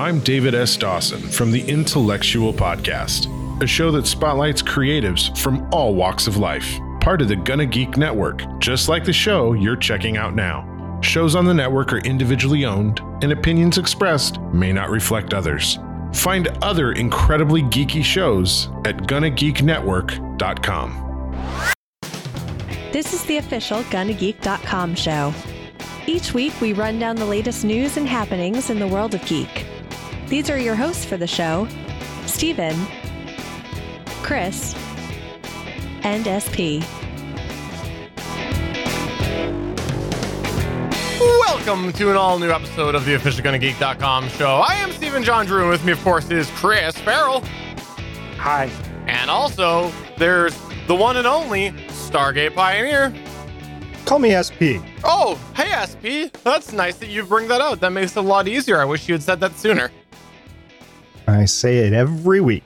I'm David S. Dawson from The Intellectual Podcast, a show that spotlights creatives from all walks of life, part of the Gonna Geek Network, just like the show you're checking out now. Shows on the network are individually owned, and opinions expressed may not reflect others. Find other incredibly geeky shows at GonnaGeekNetwork.com. This is the official GonnaGeek.com show. Each week, we run down the latest news and happenings in the world of geek. These are your hosts for the show, Stephen, Chris, and SP. Welcome to an all-new episode of the official GonnaGeek.com show. I am Stephen Jondrew, and with me, of course, is Chris Farrell. Hi. And also, there's the one and only Stargate Pioneer. Call me SP. Oh, hey, SP. That's nice that you bring that out. That makes it a lot easier. I wish you had said that sooner. I say it every week.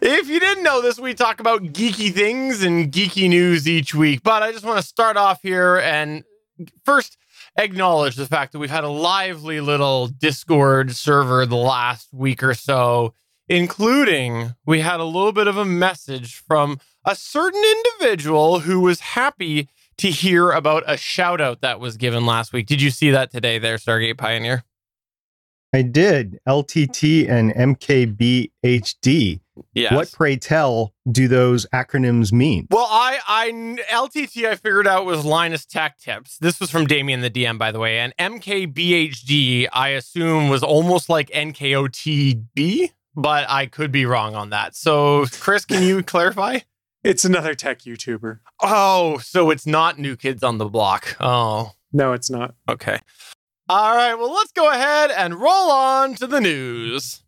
If you didn't know this, we talk about geeky things and geeky news each week. But I just want to start off here and first acknowledge the fact that we've had a lively little Discord server the last week or so, including we had a little bit of a message from a certain individual who was happy to hear about a shout out that was given last week. Did you see that today there, Stargate Pioneer? I did. LTT and MKBHD. Yes. What, pray tell, do those acronyms mean? Well, LTT, I figured out, was Linus Tech Tips. This was from Damien the DM, by the way. And MKBHD, I assume, was almost like NKOTB, but I could be wrong on that. So, Chris, can you clarify? It's another tech YouTuber. Oh, so it's not New Kids on the Block. Oh. No, it's not. Okay. All right, well, let's go ahead and roll on to the news.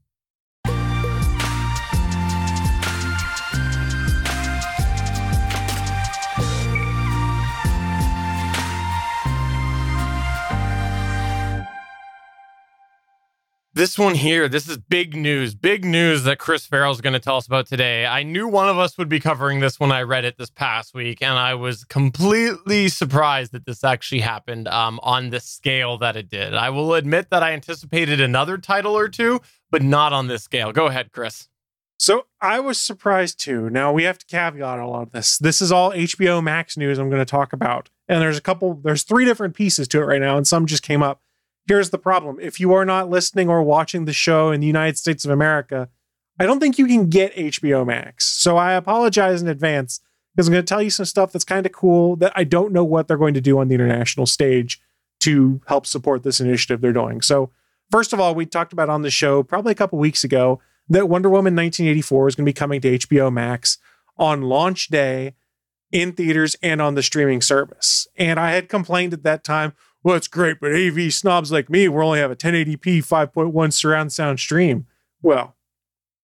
This one here, this is big news that Chris Farrell's going to tell us about today. I knew one of us would be covering this when I read it this past week, and I was completely surprised that this actually happened on the scale that it did. I will admit that I anticipated another title or two, but not on this scale. Go ahead, Chris. So I was surprised too. Now we have to caveat all of this. This is all HBO Max news I'm going to talk about. And there's three different pieces to it right now, and some just came up. Here's the problem. If you are not listening or watching the show in the United States of America, I don't think you can get HBO Max. So I apologize in advance because I'm going to tell you some stuff that's kind of cool that I don't know what they're going to do on the international stage to help support this initiative they're doing. So first of all, we talked about on the show probably a couple weeks ago that Wonder Woman 1984 is going to be coming to HBO Max on launch day in theaters and on the streaming service. And I had complained at that time, well, it's great, but AV snobs like me will only have a 1080p 5.1 surround sound stream. Well,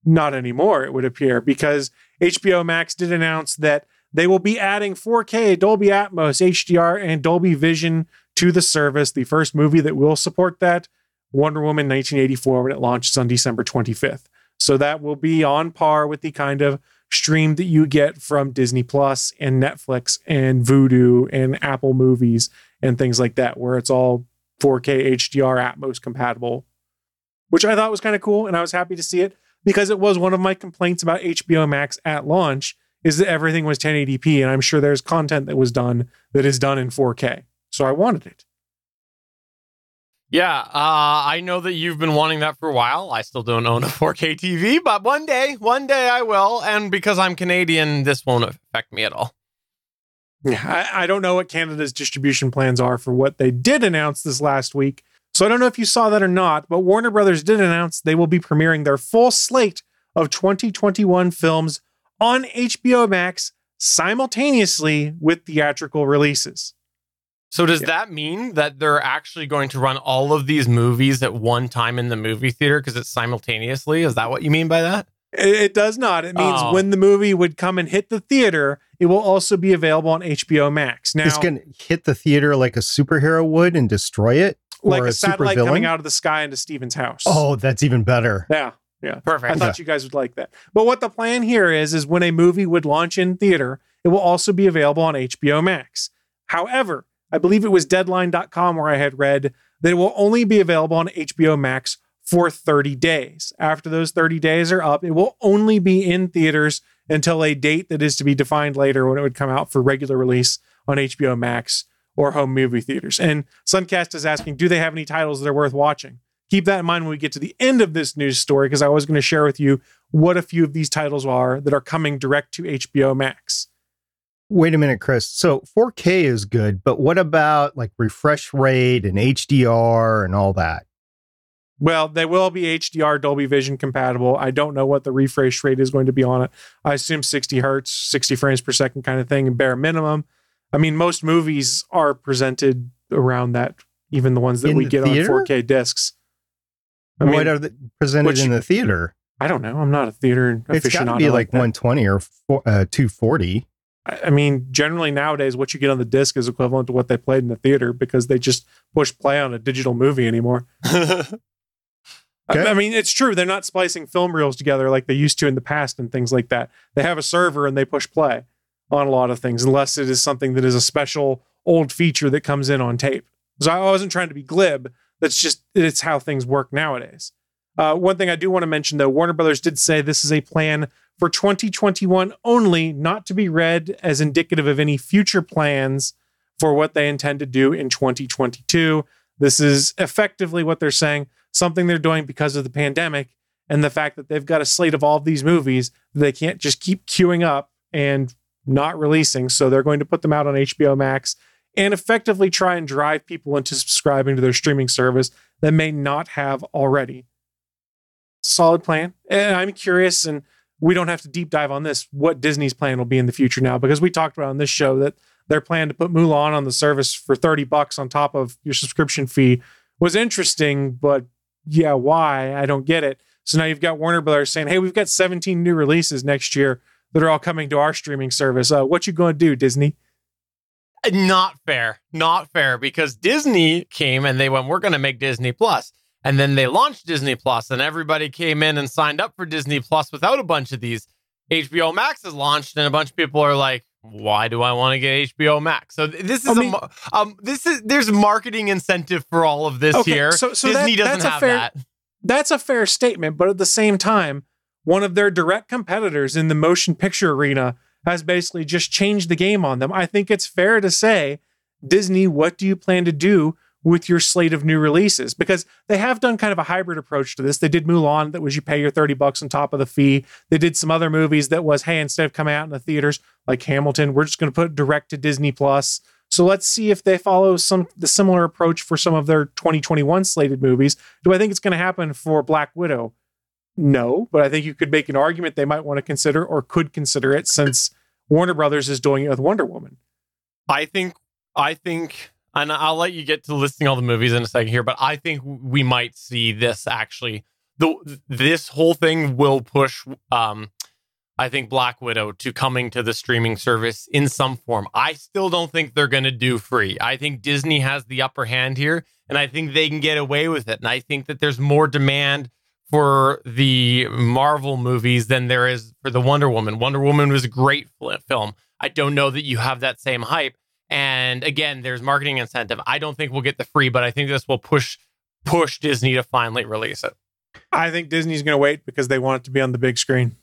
not anymore, it would appear, because HBO Max did announce that they will be adding 4K, Dolby Atmos, HDR, and Dolby Vision to the service. The first movie that will support that, Wonder Woman 1984, when it launches on December 25th. So that will be on par with the kind of stream that you get from Disney Plus and Netflix and Vudu and Apple Movies and things like that, where it's all 4K HDR Atmos compatible, which I thought was kind of cool. And I was happy to see it because it was one of my complaints about HBO Max at launch is that everything was 1080p. And I'm sure there's content that was done that is done in 4K. So I wanted it. Yeah, I know that you've been wanting that for a while. I still don't own a 4K TV, but one day I will. And because I'm Canadian, this won't affect me at all. Yeah, I don't know what Canada's distribution plans are for what they did announce this last week. So I don't know if you saw that or not, but Warner Brothers did announce they will be premiering their full slate of 2021 films on HBO Max simultaneously with theatrical releases. So does that mean that they're actually going to run all of these movies at one time in the movie theater because it's simultaneously? Is that what you mean by that? It does not. It means when the movie would come and hit the theater, it will also be available on HBO Max. Now, it's going to hit the theater like a superhero would and destroy it? Like a satellite coming out of the sky into Steven's house. Oh, that's even better. Yeah. Perfect. I thought you guys would like that. But what the plan here is when a movie would launch in theater, it will also be available on HBO Max. However, I believe it was Deadline.com where I had read that it will only be available on HBO Max for 30 days. After those 30 days are up, it will only be in theaters until a date that is to be defined later when it would come out for regular release on HBO Max or home movie theaters. And Suncast is asking, do they have any titles that are worth watching? Keep that in mind when we get to the end of this news story, because I was going to share with you what a few of these titles are that are coming direct to HBO Max. Wait a minute, Chris. So 4K is good, but what about like refresh rate and HDR and all that? Well, they will be HDR Dolby Vision compatible. I don't know what the refresh rate is going to be on it. I assume 60 hertz, 60 frames per second kind of thing, and bare minimum. I mean, most movies are presented around that, even the ones that in we the get theater? On 4K discs. I mean, what are they presented in the theater? I don't know. I'm not a theater aficionado. It's got to be like 120 or 240. I mean, generally nowadays, what you get on the disc is equivalent to what they played in the theater because they just push play on a digital movie anymore. Okay. I mean, it's true. They're not splicing film reels together like they used to in the past and things like that. They have a server and they push play on a lot of things, unless it is something that is a special old feature that comes in on tape. So I wasn't trying to be glib. That's just, it's how things work nowadays. One thing I do want to mention, though, Warner Brothers did say this is a plan for 2021 only, not to be read as indicative of any future plans for what they intend to do in 2022. This is effectively what they're saying, something they're doing because of the pandemic and the fact that they've got a slate of all of these movies that they can't just keep queuing up and not releasing. So they're going to put them out on HBO Max and effectively try and drive people into subscribing to their streaming service that may not have already. Solid plan. And I'm curious, and we don't have to deep dive on this, what Disney's plan will be in the future now, because we talked about on this show that their plan to put Mulan on the service for $30 on top of your subscription fee was interesting, but yeah, why? I don't get it. So now you've got Warner Brothers saying, hey, we've got 17 new releases next year that are all coming to our streaming service. What you going to do, Disney? Not fair, because Disney came and they went, we're going to make Disney Plus. And then they launched Disney Plus and everybody came in and signed up for Disney Plus without a bunch of these. HBO Max is launched and a bunch of people are like, why do I want to get HBO Max? So this is, there's marketing incentive for all of this okay, here. So Disney doesn't have that. That's a fair statement, but at the same time, one of their direct competitors in the motion picture arena has basically just changed the game on them. I think it's fair to say, Disney, what do you plan to do with your slate of new releases? Because they have done kind of a hybrid approach to this. They did Mulan, that was you pay your $30 on top of the fee. They did some other movies that was, hey, instead of coming out in the theaters like Hamilton, we're just going to put it direct to Disney Plus. So let's see if they follow the similar approach for some of their 2021 slated movies. Do I think it's going to happen for Black Widow? No, but I think you could make an argument they might want to consider or could consider it, since Warner Brothers is doing it with Wonder Woman. I think, and I'll let you get to listing all the movies in a second here, but I think we might see this actually. This whole thing will push, I think, Black Widow to coming to the streaming service in some form. I still don't think they're going to do free. I think Disney has the upper hand here, and I think they can get away with it. And I think that there's more demand for the Marvel movies than there is for the Wonder Woman. Wonder Woman was a great film. I don't know that you have that same hype. And again, there's marketing incentive. I don't think we'll get the free, but I think this will push Disney to finally release it. I think Disney's going to wait because they want it to be on the big screen.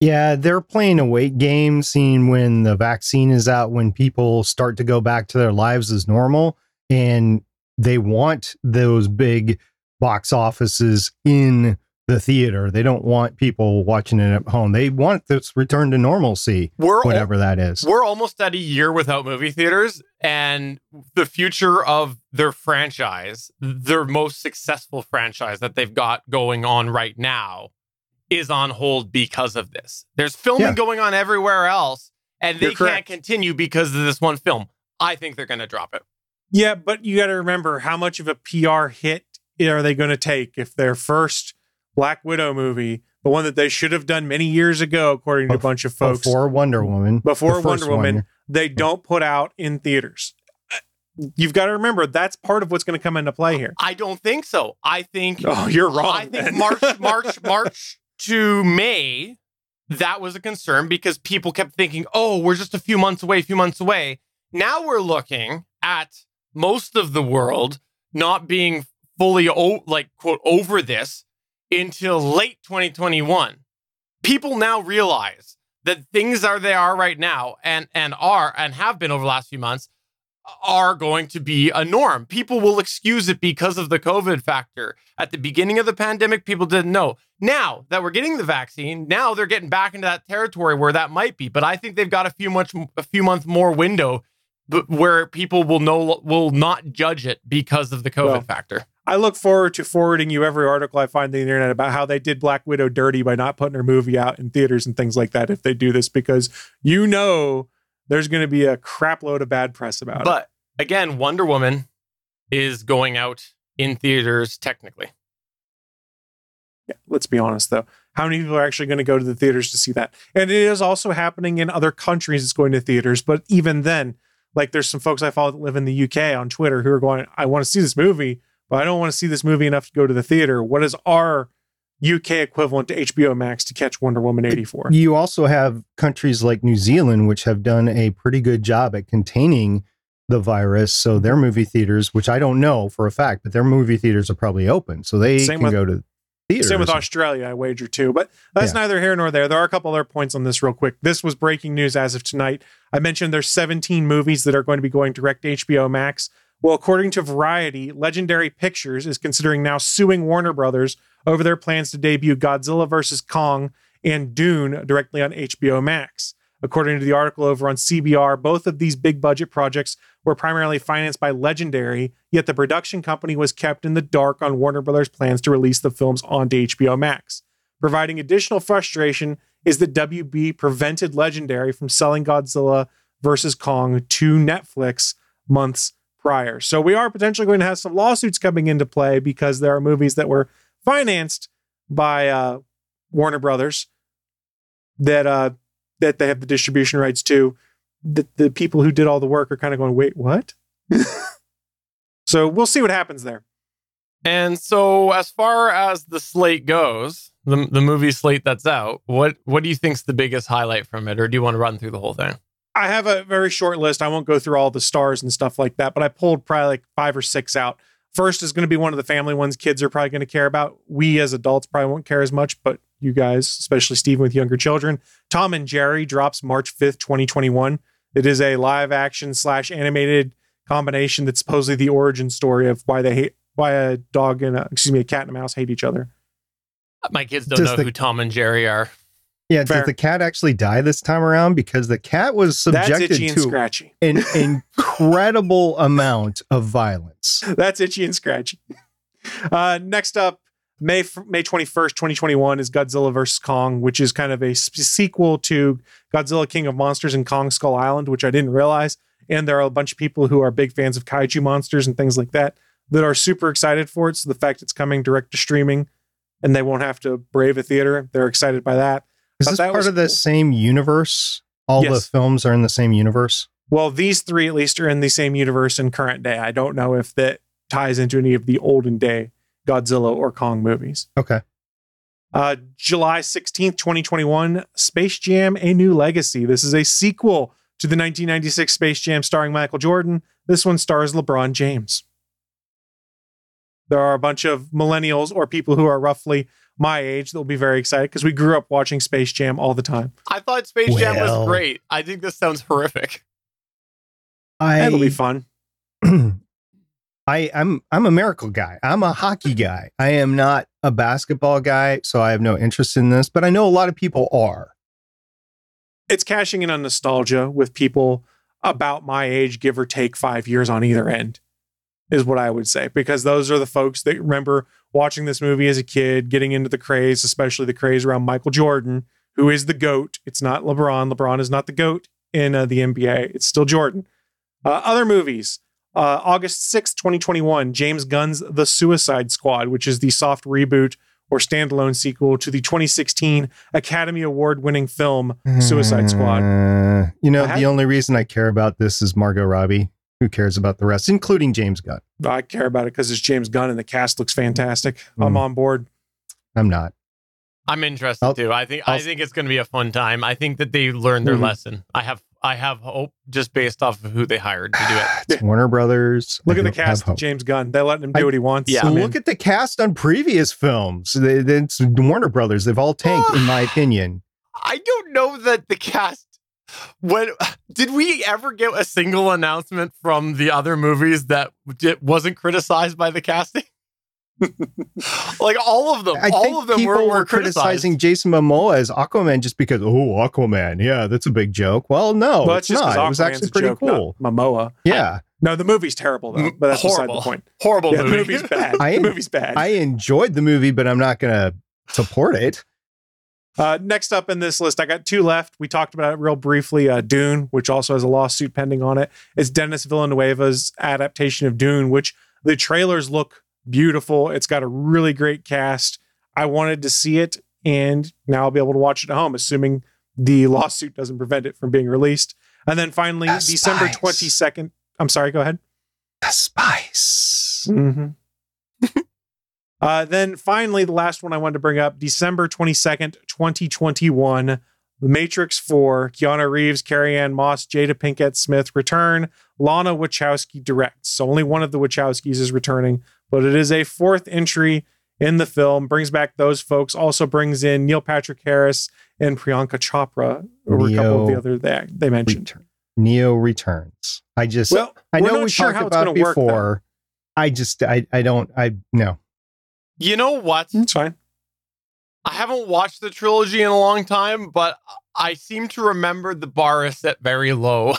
Yeah, they're playing a wait game, seeing when the vaccine is out, when people start to go back to their lives as normal. And they want those big box offices in the theater. They don't want people watching it at home. They want this return to normalcy, whatever that is. We're almost at a year without movie theaters, and the future of their franchise, their most successful franchise that they've got going on right now, is on hold because of this. There's filming going on everywhere else, and they can't continue because of this one film. I think they're going to drop it. Yeah, but you got to remember how much of a PR hit are they going to take if their first Black Widow movie, the one that they should have done many years ago, according to a bunch of folks, before Wonder Woman, they don't put out in theaters? You've got to remember, that's part of what's going to come into play here. I don't think so. I think you're wrong. I think March to May, that was a concern because people kept thinking, oh, we're just a few months away. Now we're looking at most of the world not being fully, quote, over this until late 2021. People now realize that things are they are right now and have been over the last few months are going to be a norm. People will excuse it because of the COVID factor. At the beginning of the pandemic, people didn't know. Now that we're getting the vaccine, now they're getting back into that territory where that might be. But I think they've got a few month more window where people will not judge it because of the COVID factor. I look forward to forwarding you every article I find on the internet about how they did Black Widow dirty by not putting her movie out in theaters and things like that if they do this, because there's going to be a crap load of bad press about it. But again, Wonder Woman is going out in theaters technically. Yeah, let's be honest, though. How many people are actually going to go to the theaters to see that? And it is also happening in other countries. It's going to theaters. But even then, there's some folks I follow that live in the UK on Twitter who are going, I want to see this movie, but I don't want to see this movie enough to go to the theater. What is our UK equivalent to HBO Max to catch Wonder Woman 84? You also have countries like New Zealand, which have done a pretty good job at containing the virus. So their movie theaters, which I don't know for a fact, but their movie theaters are probably open. So they go to theaters. Same with Australia, I wager, too. But that's neither here nor there. There are a couple other points on this real quick. This was breaking news as of tonight. I mentioned there's 17 movies that are going to be going direct to HBO Max. Well, according to Variety, Legendary Pictures is considering now suing Warner Brothers over their plans to debut Godzilla vs. Kong and Dune directly on HBO Max. According to the article over on CBR, both of these big budget projects were primarily financed by Legendary, yet the production company was kept in the dark on Warner Brothers' plans to release the films onto HBO Max. Providing additional frustration is that WB prevented Legendary from selling Godzilla vs. Kong to Netflix months prior. So we are potentially going to have some lawsuits coming into play because there are movies that were financed by Warner Brothers that they have the distribution rights to. The people who did all the work are kind of going, wait, what? So we'll see what happens there. And so as far as the slate goes, the movie slate that's out, what do you think's the biggest highlight from it? Or do you want to run through the whole thing? I have a very short list. I won't go through all the stars and stuff like that, but I pulled probably 5 or 6 out. First is going to be one of the family ones kids are probably going to care about. We as adults probably won't care as much, but you guys, especially Stephen with younger children. Tom and Jerry drops March 5th, 2021. It is a live action / animated combination that's supposedly the origin story of why a dog and a cat and a mouse hate each other. My kids don't know who Tom and Jerry are. Yeah, fair. Did the cat actually die this time around? Because the cat was subjected to an incredible amount of violence. That's itchy and scratchy. Next up, May 21st, 2021 is Godzilla vs. Kong, which is kind of a sequel to Godzilla King of Monsters and Kong Skull Island, which I didn't realize. And there are a bunch of people who are big fans of kaiju monsters and things like that are super excited for it. So the fact it's coming direct to streaming and they won't have to brave a theater, they're excited by that. Is this part of the same universe? All the films are in the same universe? Well, these three at least are in the same universe in current day. I don't know if that ties into any of the olden day Godzilla or Kong movies. Okay. July 16th, 2021, Space Jam: A New Legacy. This is a sequel to the 1996 Space Jam starring Michael Jordan. This one stars LeBron James. There are a bunch of millennials or people who are roughly my age that will be very excited because we grew up watching Space Jam all the time. I thought Space Jam was great. I think this sounds horrific. It'll be fun. I'm a miracle guy. I'm a hockey guy. I am not a basketball guy, so I have no interest in this, but I know a lot of people are. It's cashing in on nostalgia with people about my age, give or take 5 years on either end, is what I would say, because those are the folks that remember watching this movie as a kid, getting into the craze, especially the craze around Michael Jordan, who is the GOAT. It's not LeBron. LeBron is not the GOAT in the NBA. It's still Jordan. Other movies. August 6th, 2021, James Gunn's The Suicide Squad, which is the soft reboot or standalone sequel to the 2016 Academy Award-winning film Suicide Squad. The only reason I care about this is Margot Robbie. Who cares about the rest, including James Gunn? I care about it because it's James Gunn and the cast looks fantastic. I'm on board. I'm not. I'm interested too. I think it's going to be a fun time. I think that they learned their lesson. I have I have hope just based off of who they hired to do it. It's Warner Brothers. Look at the cast of James Gunn. They're letting him do what he wants. Yeah, look at the cast on previous films. It's Warner Brothers. They've all tanked, in my opinion. I don't know that the cast... Did we ever get a single announcement from the other movies that wasn't criticized by the casting? Like all of them. All of them were criticizing Jason Momoa as Aquaman just because, Aquaman. Yeah, that's a big joke. Well, no, it's not. It was actually pretty cool. Momoa. Yeah. No, the movie's terrible, though. But that's horrible. Beside the point. Horrible movie. The movie's bad. The movie's bad. I enjoyed the movie, but I'm not going to support it. Next up in this list, I got two left. We talked about it real briefly. Dune, which also has a lawsuit pending on it. It's Denis Villanueva's adaptation of Dune, which the trailers look beautiful. It's got a really great cast. I wanted to see it, and now I'll be able to watch it at home, assuming the lawsuit doesn't prevent it from being released. And then finally, December 22nd. I'm sorry, go ahead. The Spice. Mm-hmm. Then finally, the last one I wanted to bring up, December 22nd, 2021, The Matrix 4, Keanu Reeves, Carrie-Anne Moss, Jada Pinkett Smith return. Lana Wachowski directs. So only one of the Wachowskis is returning, but it is a fourth entry in the film. Brings back those folks. Also brings in Neil Patrick Harris and Priyanka Chopra, or a couple of the other they mentioned. Neo returns. I know we talked about it before. Work, no. You know what? It's fine. I haven't watched the trilogy in a long time, but I seem to remember the bar is set very low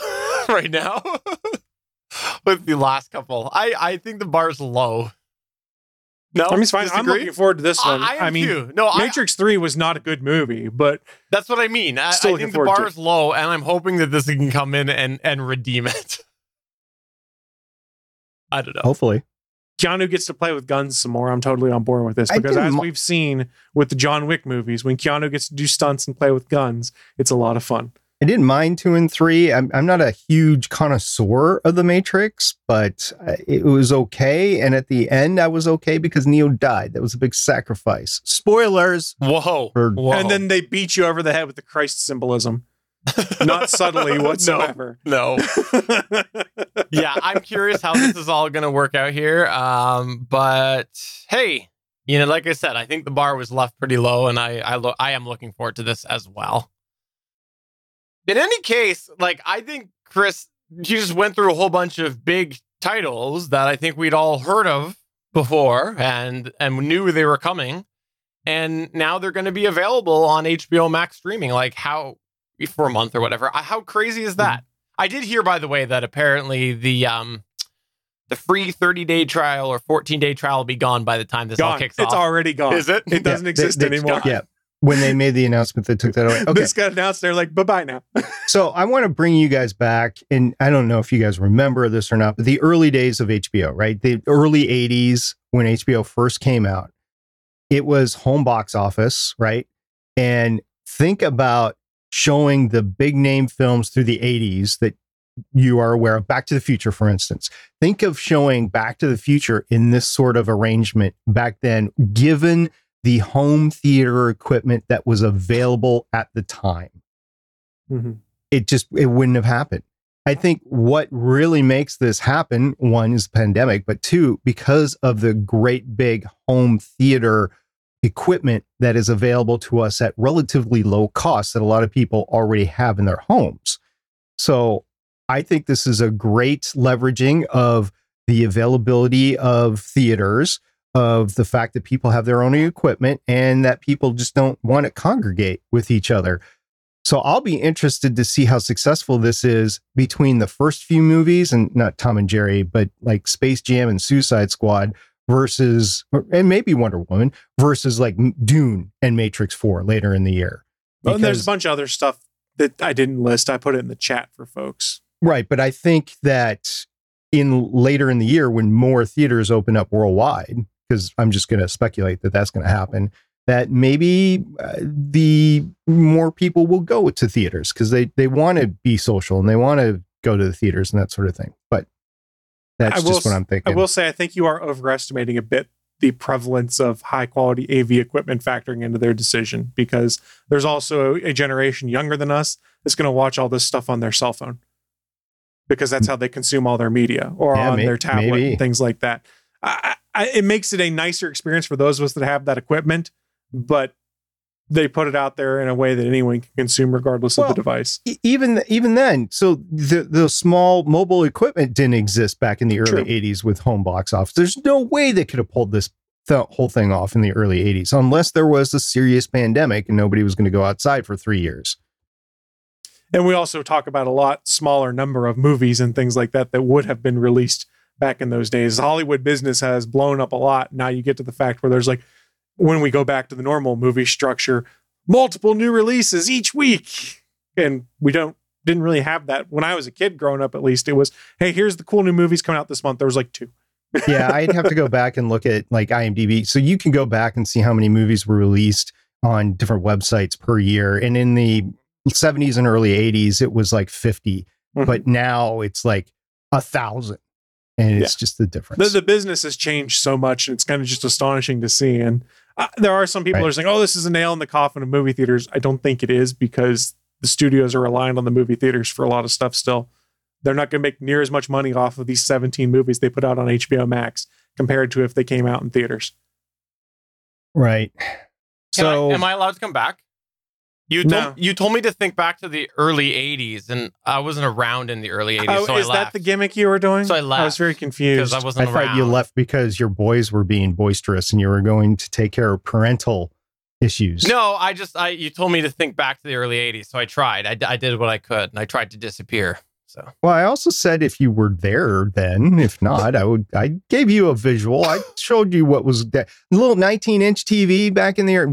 right now with the last couple. I think the bar is low. No, I mean, it's fine. I'm looking forward to this one. I am too. No, Matrix 3 was not a good movie, but that's what I mean. I think the bar is low, and I'm hoping that this can come in and redeem it. I don't know. Hopefully. Keanu gets to play with guns some more. I'm totally on board with this because as we've seen with the John Wick movies, when Keanu gets to do stunts and play with guns, it's a lot of fun. I didn't mind 2 and 3. I'm not a huge connoisseur of The Matrix, but it was okay. And at the end, I was okay because Neo died. That was a big sacrifice. Spoilers. Whoa. And then they beat you over the head with the Christ symbolism. Not subtly whatsoever. No. Yeah, I'm curious how this is all going to work out here. But hey, like I said, I think the bar was left pretty low, and I am looking forward to this as well. In any case, I think Chris, you just went through a whole bunch of big titles that I think we'd all heard of before and knew they were coming, and now they're going to be available on HBO Max streaming. For a month or whatever. How crazy is that? I did hear, by the way, that apparently the free 30-day trial or 14-day trial will be gone by the time this all kicks off. It's already gone. Is it? It doesn't exist anymore. Yeah. When they made the announcement, they took that away. Okay. This got announced. They're like, bye-bye now. So I want to bring you guys back, and I don't know if you guys remember this or not, but the early days of HBO, right? The early 80s when HBO first came out, it was home box office, right? And think about showing the big name films through the 80s that you are aware of. Back to the Future, for instance. Think of showing Back to the Future in this sort of arrangement back then, given the home theater equipment that was available at the time. Mm-hmm. It wouldn't have happened. I think what really makes this happen, one, is the pandemic, but two, because of the great big home theater equipment that is available to us at relatively low cost that a lot of people already have in their homes. So I think this is a great leveraging of the availability of theaters, of the fact that people have their own equipment and that people just don't want to congregate with each other. So I'll be interested to see how successful this is between the first few movies, and not Tom and Jerry, but like Space Jam and Suicide Squad, versus, and maybe Wonder Woman, versus like Dune and Matrix 4 later in the year. And there's a bunch of other stuff that I didn't list. I put it in the chat for folks. Right. But I think that later in the year, when more theaters open up worldwide, because I'm just going to speculate that that's going to happen, that maybe the more people will go to theaters because they want to be social and they want to go to the theaters and that sort of thing. But that's just what I'm thinking. I will say, I think you are overestimating a bit the prevalence of high quality AV equipment factoring into their decision, because there's also a generation younger than us that's going to watch all this stuff on their cell phone because that's how they consume all their media, or on their tablet and things like that. It makes it a nicer experience for those of us that have that equipment, but they put it out there in a way that anyone can consume regardless of the device. Even then, so the small mobile equipment didn't exist back in the early 80s with home box office. There's no way they could have pulled this whole thing off in the early 80s unless there was a serious pandemic and nobody was going to go outside for 3 years. And we also talk about a lot smaller number of movies and things like that that would have been released back in those days. Hollywood business has blown up a lot. Now you get to the fact where there's like, when we go back to the normal movie structure, multiple new releases each week. And we didn't really have that. When I was a kid growing up, at least, it was, hey, here's the cool new movies coming out this month. There was like two. Yeah, I'd have to go back and look at like IMDb. So you can go back and see how many movies were released on different websites per year. And in the 70s and early 80s, it was like 50. Mm-hmm. But now it's like 1,000. And it's just the difference. The business has changed so much. It's kind of just astonishing to see. And there are some people who are saying, oh, this is a nail in the coffin of movie theaters. I don't think it is, because the studios are reliant on the movie theaters for a lot of stuff still. They're not going to make near as much money off of these 17 movies they put out on HBO Max compared to if they came out in theaters. Right. So am I allowed to come back? You told me to think back to the early 80s, and I wasn't around in the early 80s, so I left. Is that the gimmick you were doing? So I left. I was very confused. Because I wasn't around. I thought you left because your boys were being boisterous and you were going to take care of parental issues. No, you told me to think back to the early 80s, so I tried. I did what I could, and I tried to disappear. So. Well, I also said if you were there then, if not, I gave you a visual. I showed you what was that little 19-inch TV back in the year,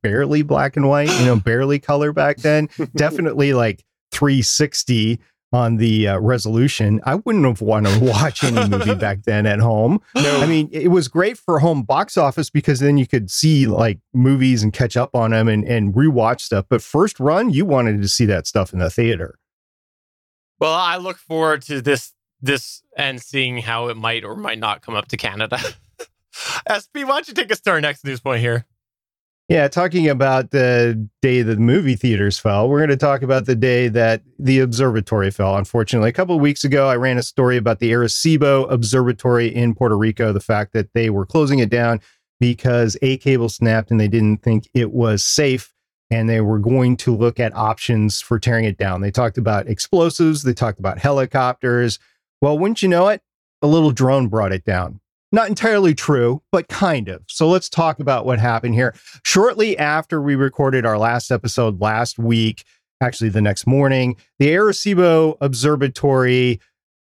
barely black and white, barely color back then. Definitely like 360 on the resolution. I wouldn't have wanted to watch any movie back then at home. No. I mean, it was great for home box office because then you could see like movies and catch up on them and rewatch stuff. But first run, you wanted to see that stuff in the theater. Well, I look forward to this and seeing how it might or might not come up to Canada. SB, why don't you take us to our next news point here? Yeah, talking about the day that the movie theaters fell, we're going to talk about the day that the observatory fell, unfortunately. A couple of weeks ago, I ran a story about the Arecibo Observatory in Puerto Rico, the fact that they were closing it down because a cable snapped and they didn't think it was safe. And they were going to look at options for tearing it down. They talked about explosives. They talked about helicopters. Well, wouldn't you know it? A little drone brought it down. Not entirely true, but kind of. So let's talk about what happened here. Shortly after we recorded our last episode last week, actually the next morning, the Arecibo Observatory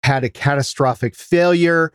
had a catastrophic failure,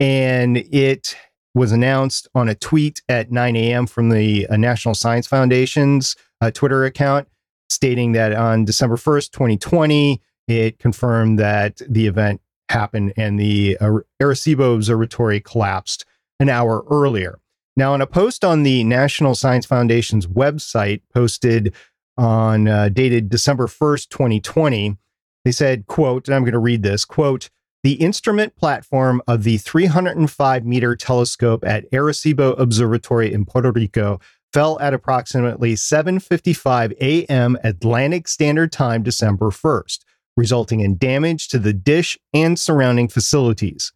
and it was announced on a tweet at 9 a.m. from the National Science Foundation's Twitter account, stating that on December 1st, 2020, it confirmed that the event happened and the Arecibo Observatory collapsed an hour earlier. Now, in a post on the National Science Foundation's website, posted on dated December 1st, 2020, they said, quote, and I'm going to read this, quote, "The instrument platform of the 305-meter telescope at Arecibo Observatory in Puerto Rico fell at approximately 7:55 a.m. Atlantic Standard Time, December 1st, resulting in damage to the dish and surrounding facilities.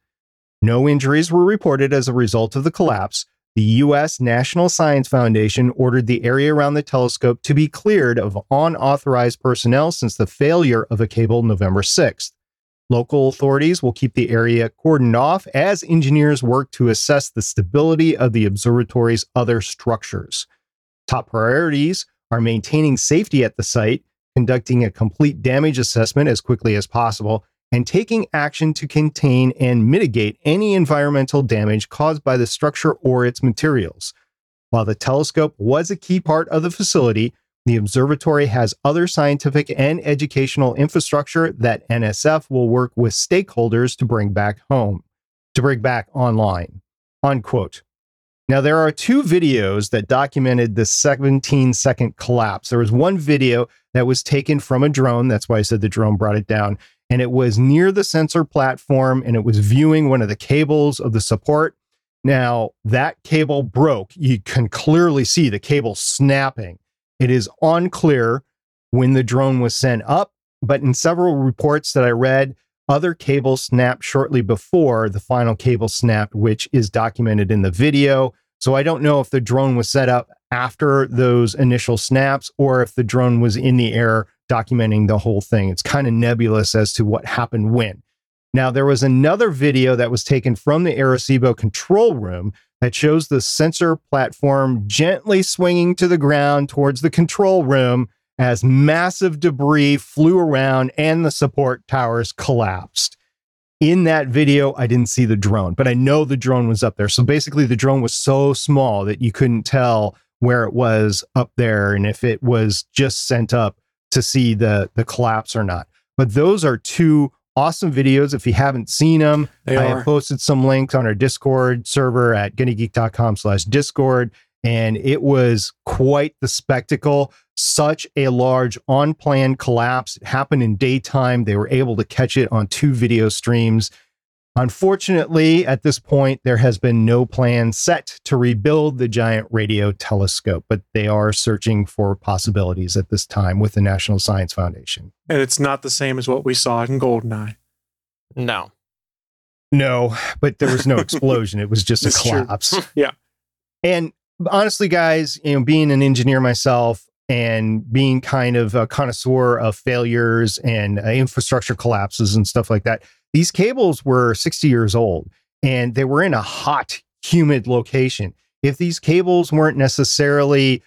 No injuries were reported as a result of the collapse. The U.S. National Science Foundation ordered the area around the telescope to be cleared of unauthorized personnel since the failure of a cable November 6th. Local authorities will keep the area cordoned off as engineers work to assess the stability of the observatory's other structures. Top priorities are maintaining safety at the site, conducting a complete damage assessment as quickly as possible, and taking action to contain and mitigate any environmental damage caused by the structure or its materials. While the telescope was a key part of the facility, the observatory has other scientific and educational infrastructure that NSF will work with stakeholders to bring back online," unquote. Now, there are two videos that documented the 17-second collapse. There was one video that was taken from a drone. That's why I said the drone brought it down. And it was near the sensor platform, and it was viewing one of the cables of the support. Now, that cable broke. You can clearly see the cable snapping. It is unclear when the drone was sent up, but in several reports that I read, other cables snapped shortly before the final cable snapped, which is documented in the video. So I don't know if the drone was set up after those initial snaps or if the drone was in the air documenting the whole thing. It's kind of nebulous as to what happened when. Now, there was another video that was taken from the Arecibo control room that shows the sensor platform gently swinging to the ground towards the control room as massive debris flew around and the support towers collapsed. In that video, I didn't see the drone, but I know the drone was up there. So basically, the drone was so small that you couldn't tell where it was up there and if it was just sent up to see the collapse or not. But those are two awesome videos. If you haven't seen them, I have posted some links on our Discord server at GonnaGeek.com/Discord. And it was quite the spectacle. Such a large unplanned collapse. It happened in daytime. They were able to catch it on two video streams. Unfortunately, at this point, there has been no plan set to rebuild the giant radio telescope, but they are searching for possibilities at this time with the National Science Foundation. And it's not the same as what we saw in Goldeneye. No, but there was no explosion. It was just a collapse. Yeah. And honestly, guys, you know, being an engineer myself and being kind of a connoisseur of failures and infrastructure collapses and stuff like that, these cables were 60 years old and they were in a hot, humid location. If these cables weren't necessarily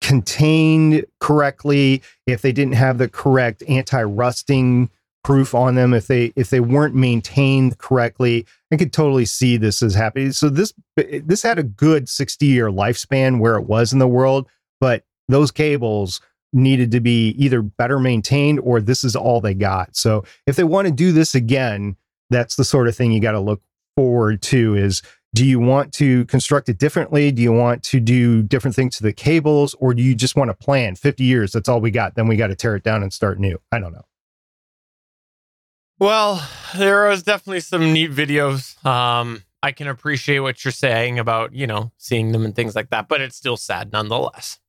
contained correctly, if they didn't have the correct anti-rusting proof on them, if they weren't maintained correctly, I could totally see this as happening. So this had a good 60-year lifespan where it was in the world, but those cables needed to be either better maintained or this is all they got. So if they want to do this again, that's the sort of thing you got to look forward to is, do you want to construct it differently? Do you want to do different things to the cables? Or do you just want to plan 50 years? That's all we got. Then we got to tear it down and start new. I don't know. Well, there was definitely some neat videos. I can appreciate what you're saying about, you know, seeing them and things like that, but it's still sad nonetheless.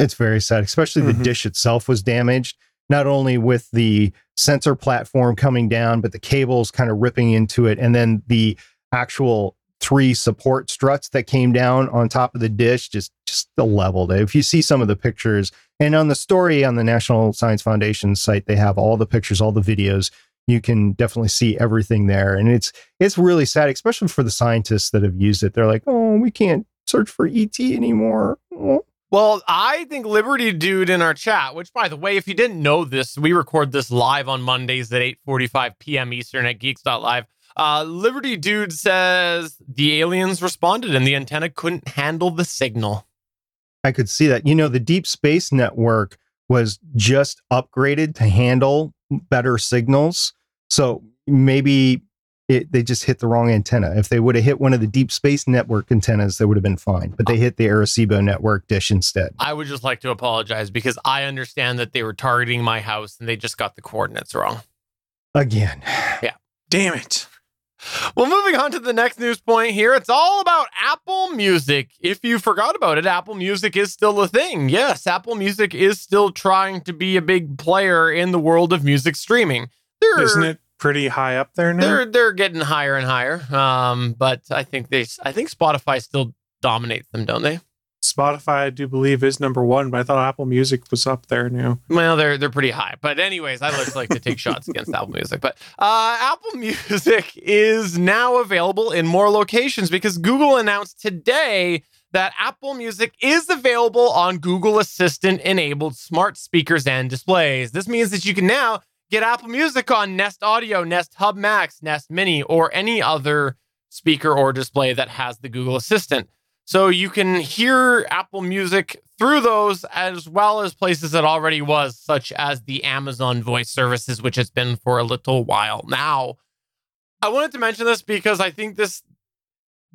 It's very sad, especially the dish itself was damaged, not only with the sensor platform coming down, but the cables kind of ripping into it. And then the actual three support struts that came down on top of the dish, just leveled it. If you see some of the pictures and on the story on the National Science Foundation site, they have all the pictures, all the videos. You can definitely see everything there. And it's really sad, especially for the scientists that have used it. They're like, oh, we can't search for ET anymore. Oh. Well, I think Liberty Dude in our chat, which, by the way, if you didn't know this, we record this live on Mondays at 8:45 p.m. Eastern at geeks.live. Liberty Dude says the aliens responded and the antenna couldn't handle the signal. I could see that. You know, the Deep Space Network was just upgraded to handle better signals. So maybe they just hit the wrong antenna. If they would have hit one of the Deep Space Network antennas, they would have been fine. But they hit the Arecibo network dish instead. I would just like to apologize because I understand that they were targeting my house and they just got the coordinates wrong. Again. Yeah. Damn it. Well, moving on to the next news point here. It's all about Apple Music. If you forgot about it, Apple Music is still a thing. Yes, Apple Music is still trying to be a big player in the world of music streaming. Isn't it pretty high up there now? They're getting higher and higher. But I think Spotify still dominates them, don't they? Spotify, I do believe, is number one, but I thought Apple Music was up there now. Well, they're pretty high. But anyways, I like to take shots against Apple Music. But Apple Music is now available in more locations because Google announced today that Apple Music is available on Google Assistant-enabled smart speakers and displays. This means that you can now get Apple Music on Nest Audio, Nest Hub Max, Nest Mini, or any other speaker or display that has the Google Assistant. So you can hear Apple Music through those as well as places it already was, such as the Amazon voice services, which has been for a little while now. I wanted to mention this because I think this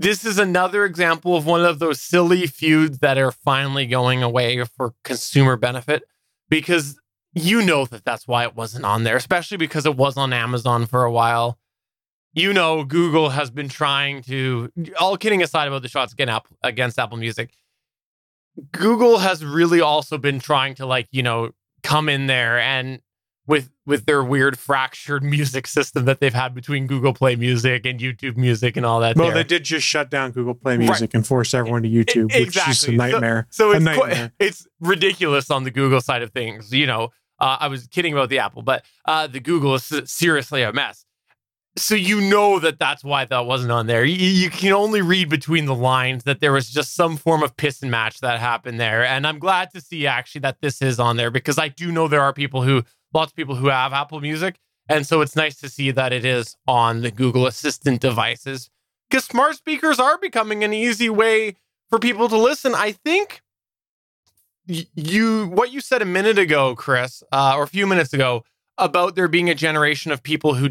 is another example of one of those silly feuds that are finally going away for consumer benefit, because you know that's why it wasn't on there, especially because it was on Amazon for a while. you know, Google has been trying to, all kidding aside about the shots against Apple Music, Google has really also been trying to, like, you know, come in there and with their weird fractured music system that they've had between Google Play Music and YouTube Music and all that. Well, they did just shut down Google Play Music and force everyone to YouTube, which is just a nightmare. It's ridiculous on the Google side of things. You know, I was kidding about the Apple, but the Google is seriously a mess. So you know that's why that wasn't on there. You can only read between the lines that there was just some form of piss and match that happened there. And I'm glad to see actually that this is on there, because I do know there are lots of people who have Apple Music. And so it's nice to see that it is on the Google Assistant devices, because smart speakers are becoming an easy way for people to listen. I think what you said a minute ago, Chris, or a few minutes ago, about there being a generation of people who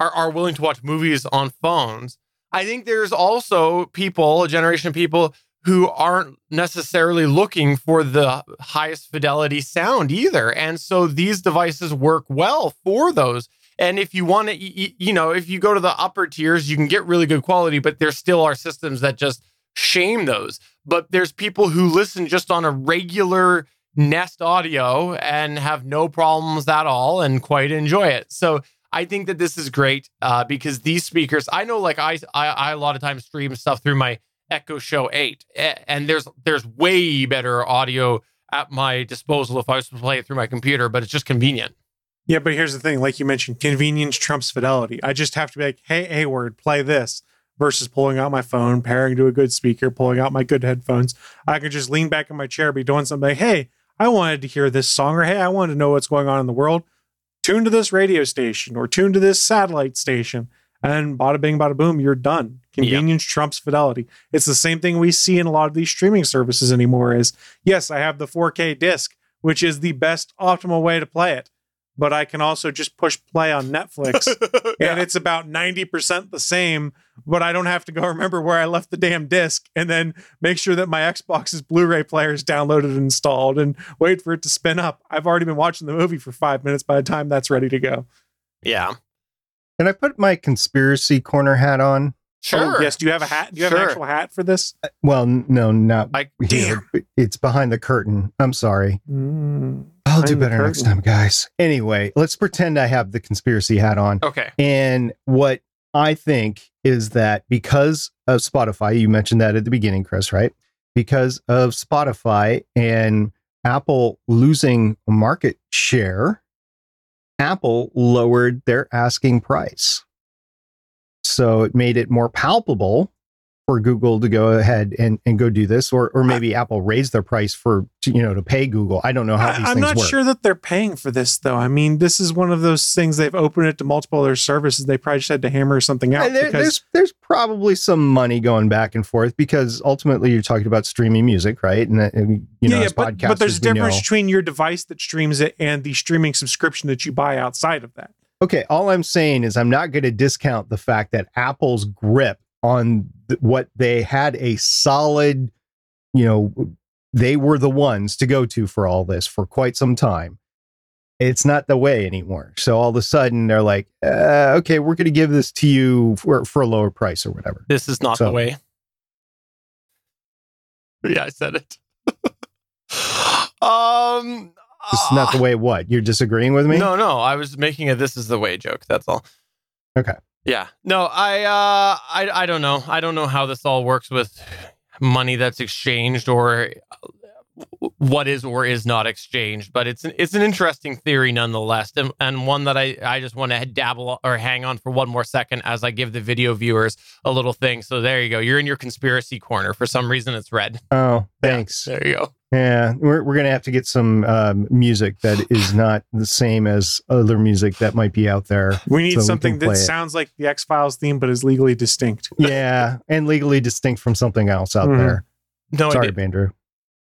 are willing to watch movies on phones. I think there's also a generation of people who aren't necessarily looking for the highest fidelity sound either. And so these devices work well for those. And if you want to, you know, if you go to the upper tiers, you can get really good quality, but there still are systems that just shame those. But there's people who listen just on a regular Nest Audio and have no problems at all and quite enjoy it. So I think that this is great because these speakers, I know, like I a lot of times stream stuff through my Echo Show 8, and there's way better audio at my disposal if I was to play it through my computer, but it's just convenient. Yeah, but here's the thing. Like you mentioned, convenience trumps fidelity. I just have to be like, hey, Hayward, play this, versus pulling out my phone, pairing to a good speaker, pulling out my good headphones. I could just lean back in my chair, be doing something like, hey, I wanted to hear this song, or hey, I wanted to know what's going on in the world. Tune to this radio station or tune to this satellite station, and bada bing, bada boom, you're done. Convenience trumps fidelity. It's the same thing we see in a lot of these streaming services anymore is, yes, I have the 4K disc, which is the best optimal way to play it, but I can also just push play on Netflix and it's about 90% the same, but I don't have to go remember where I left the damn disc and then make sure that my Xbox's Blu-ray player is downloaded and installed and wait for it to spin up. I've already been watching the movie for 5 minutes by the time that's ready to go. Yeah. Can I put my conspiracy corner hat on? Sure. Oh, yes. Do you have a hat? Do you have an actual hat for this? Well, no, not here. It's behind the curtain. I'm sorry. I'll do better next time, guys. Anyway, let's pretend I have the conspiracy hat on. Okay. And what I think is that because of Spotify, you mentioned that at the beginning, Chris, right? Because of Spotify and Apple losing market share, Apple lowered their asking price. So it made it more palpable for Google to go ahead and go do this, or maybe Apple raised their price to pay Google. I don't know how these things work. I'm not sure that they're paying for this, though. I mean, this is one of those things, they've opened it to multiple other services. They probably just had to hammer something out. There's probably some money going back and forth, because ultimately you're talking about streaming music, right? But there's a difference between your device that streams it and the streaming subscription that you buy outside of that. Okay, all I'm saying is I'm not going to discount the fact that Apple's grip on what they had a solid, they were the ones to go to for all this for quite some time. It's not the way anymore. So all of a sudden they're like, okay, we're going to give this to you for a lower price or whatever. This is not the way. Yeah, I said it. It's not the way what? You're disagreeing with me? No. I was making a this is the way joke. That's all. Okay. Yeah. No, I don't know. I don't know how this all works with money that's exchanged or what is or is not exchanged. But it's an interesting theory nonetheless. And one that I just want to dabble or hang on for one more second as I give the video viewers a little thing. So there you go. You're in your conspiracy corner. For some reason, it's red. Oh, thanks. Yeah, there you go. Yeah, we're going to have to get some music that is not the same as other music that might be out there. We need something that sounds like the X-Files theme, but is legally distinct. Yeah, and legally distinct from something else out there. No, sorry, Andrew.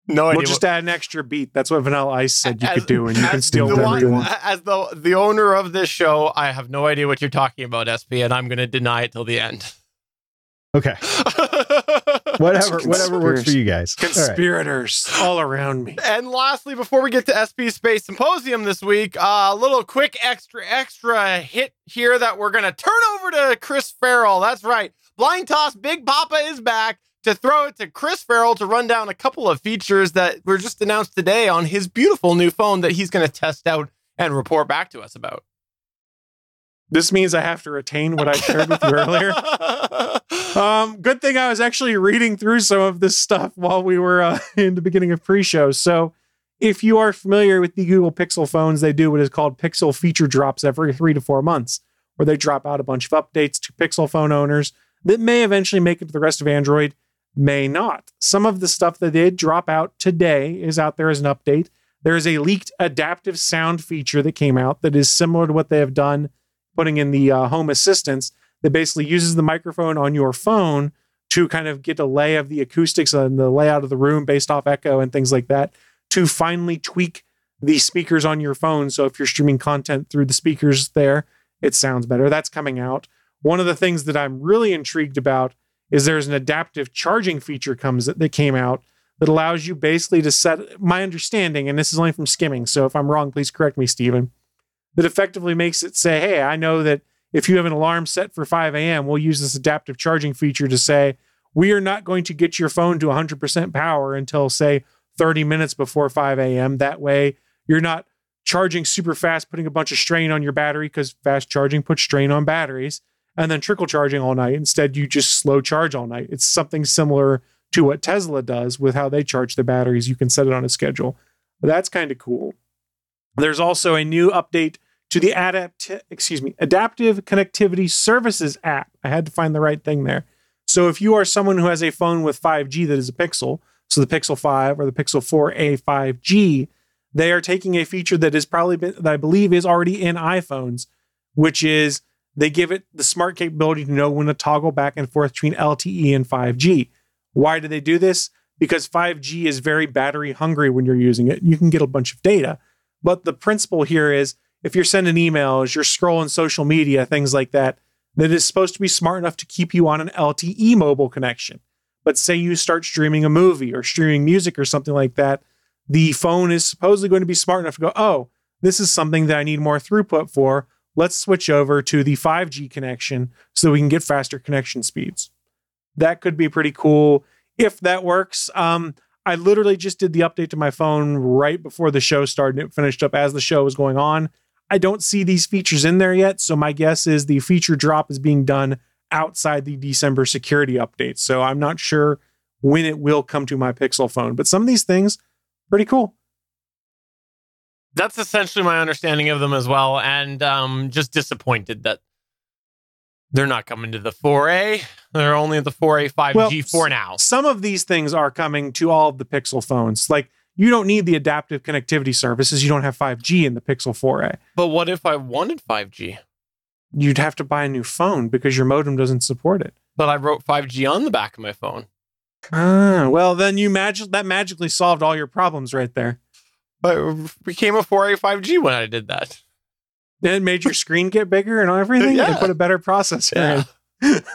No idea. We'll just add an extra beat. That's what Vanilla Ice said you could do, and you can steal whatever you want. As the owner of this show, I have no idea what you're talking about, SP, and I'm going to deny it till the end. Okay. Whatever works for you guys. Conspirators all around me. And lastly, before we get to SB Space Symposium this week, a little quick extra hit here that we're going to turn over to Chris Farrell. That's right. Blind Toss Big Papa is back to throw it to Chris Farrell to run down a couple of features that were just announced today on his beautiful new phone that he's going to test out and report back to us about. This means I have to retain what I shared with you earlier. Good thing I was actually reading through some of this stuff while we were in the beginning of pre-show. So if you are familiar with the Google Pixel phones, they do what is called Pixel feature drops every 3 to 4 months, where they drop out a bunch of updates to Pixel phone owners that may eventually make it to the rest of Android, may not. Some of the stuff that did drop out today is out there as an update. There is a leaked adaptive sound feature that came out that is similar to what they have done putting in the home assistants, that basically uses the microphone on your phone to kind of get a lay of the acoustics and the layout of the room based off echo and things like that to finally tweak the speakers on your phone. So if you're streaming content through the speakers there, it sounds better. That's coming out. One of the things that I'm really intrigued about is there's an adaptive charging feature that came out that allows you basically to set, my understanding, and this is only from skimming, so if I'm wrong, please correct me, Stephen, that effectively makes it say, hey, I know that if you have an alarm set for 5 a.m., we'll use this adaptive charging feature to say, we are not going to get your phone to 100% power until, say, 30 minutes before 5 a.m. That way, you're not charging super fast, putting a bunch of strain on your battery, because fast charging puts strain on batteries, and then trickle charging all night. Instead, you just slow charge all night. It's something similar to what Tesla does with how they charge their batteries. You can set it on a schedule. That's kind of cool. There's also a new update to the Adaptive Connectivity Services app. I had to find the right thing there. So if you are someone who has a phone with 5G that is a Pixel, so the Pixel 5 or the Pixel 4a 5G, they are taking a feature that is that I believe is already in iPhones, which is they give it the smart capability to know when to toggle back and forth between LTE and 5G. Why do they do this? Because 5G is very battery hungry when you're using it. You can get a bunch of data. But the principle here is, if you're sending emails, you're scrolling social media, things like that, that is supposed to be smart enough to keep you on an LTE mobile connection. But say you start streaming a movie or streaming music or something like that, the phone is supposedly going to be smart enough to go, oh, this is something that I need more throughput for. Let's switch over to the 5G connection so we can get faster connection speeds. That could be pretty cool if that works. I literally just did the update to my phone right before the show started. It finished up as the show was going on. I don't see these features in there yet, so my guess is the feature drop is being done outside the December security update. So I'm not sure when it will come to my Pixel phone, but some of these things, pretty cool. That's essentially my understanding of them as well, and just disappointed that they're not coming to the 4A. They're only at the 4A 5G for now. Some of these things are coming to all of the Pixel phones, like. You don't need the adaptive connectivity services. You don't have 5G in the Pixel 4a. But what if I wanted 5G? You'd have to buy a new phone because your modem doesn't support it. But I wrote 5G on the back of my phone. Ah, well, then that magically solved all your problems right there. But it became a 4a 5G when I did that. Then it made your screen get bigger and everything? Yeah. And put a better processor in.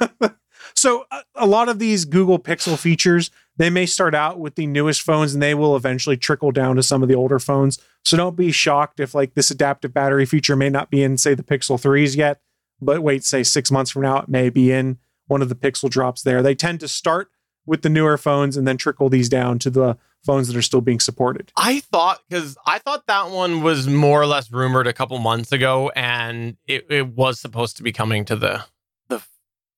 So a lot of these Google Pixel features, they may start out with the newest phones and they will eventually trickle down to some of the older phones. So don't be shocked if like this adaptive battery feature may not be in, say, the Pixel 3s yet, but wait, say 6 months from now, it may be in one of the Pixel drops there. They tend to start with the newer phones and then trickle these down to the phones that are still being supported. I thought that one was more or less rumored a couple months ago and it was supposed to be coming to the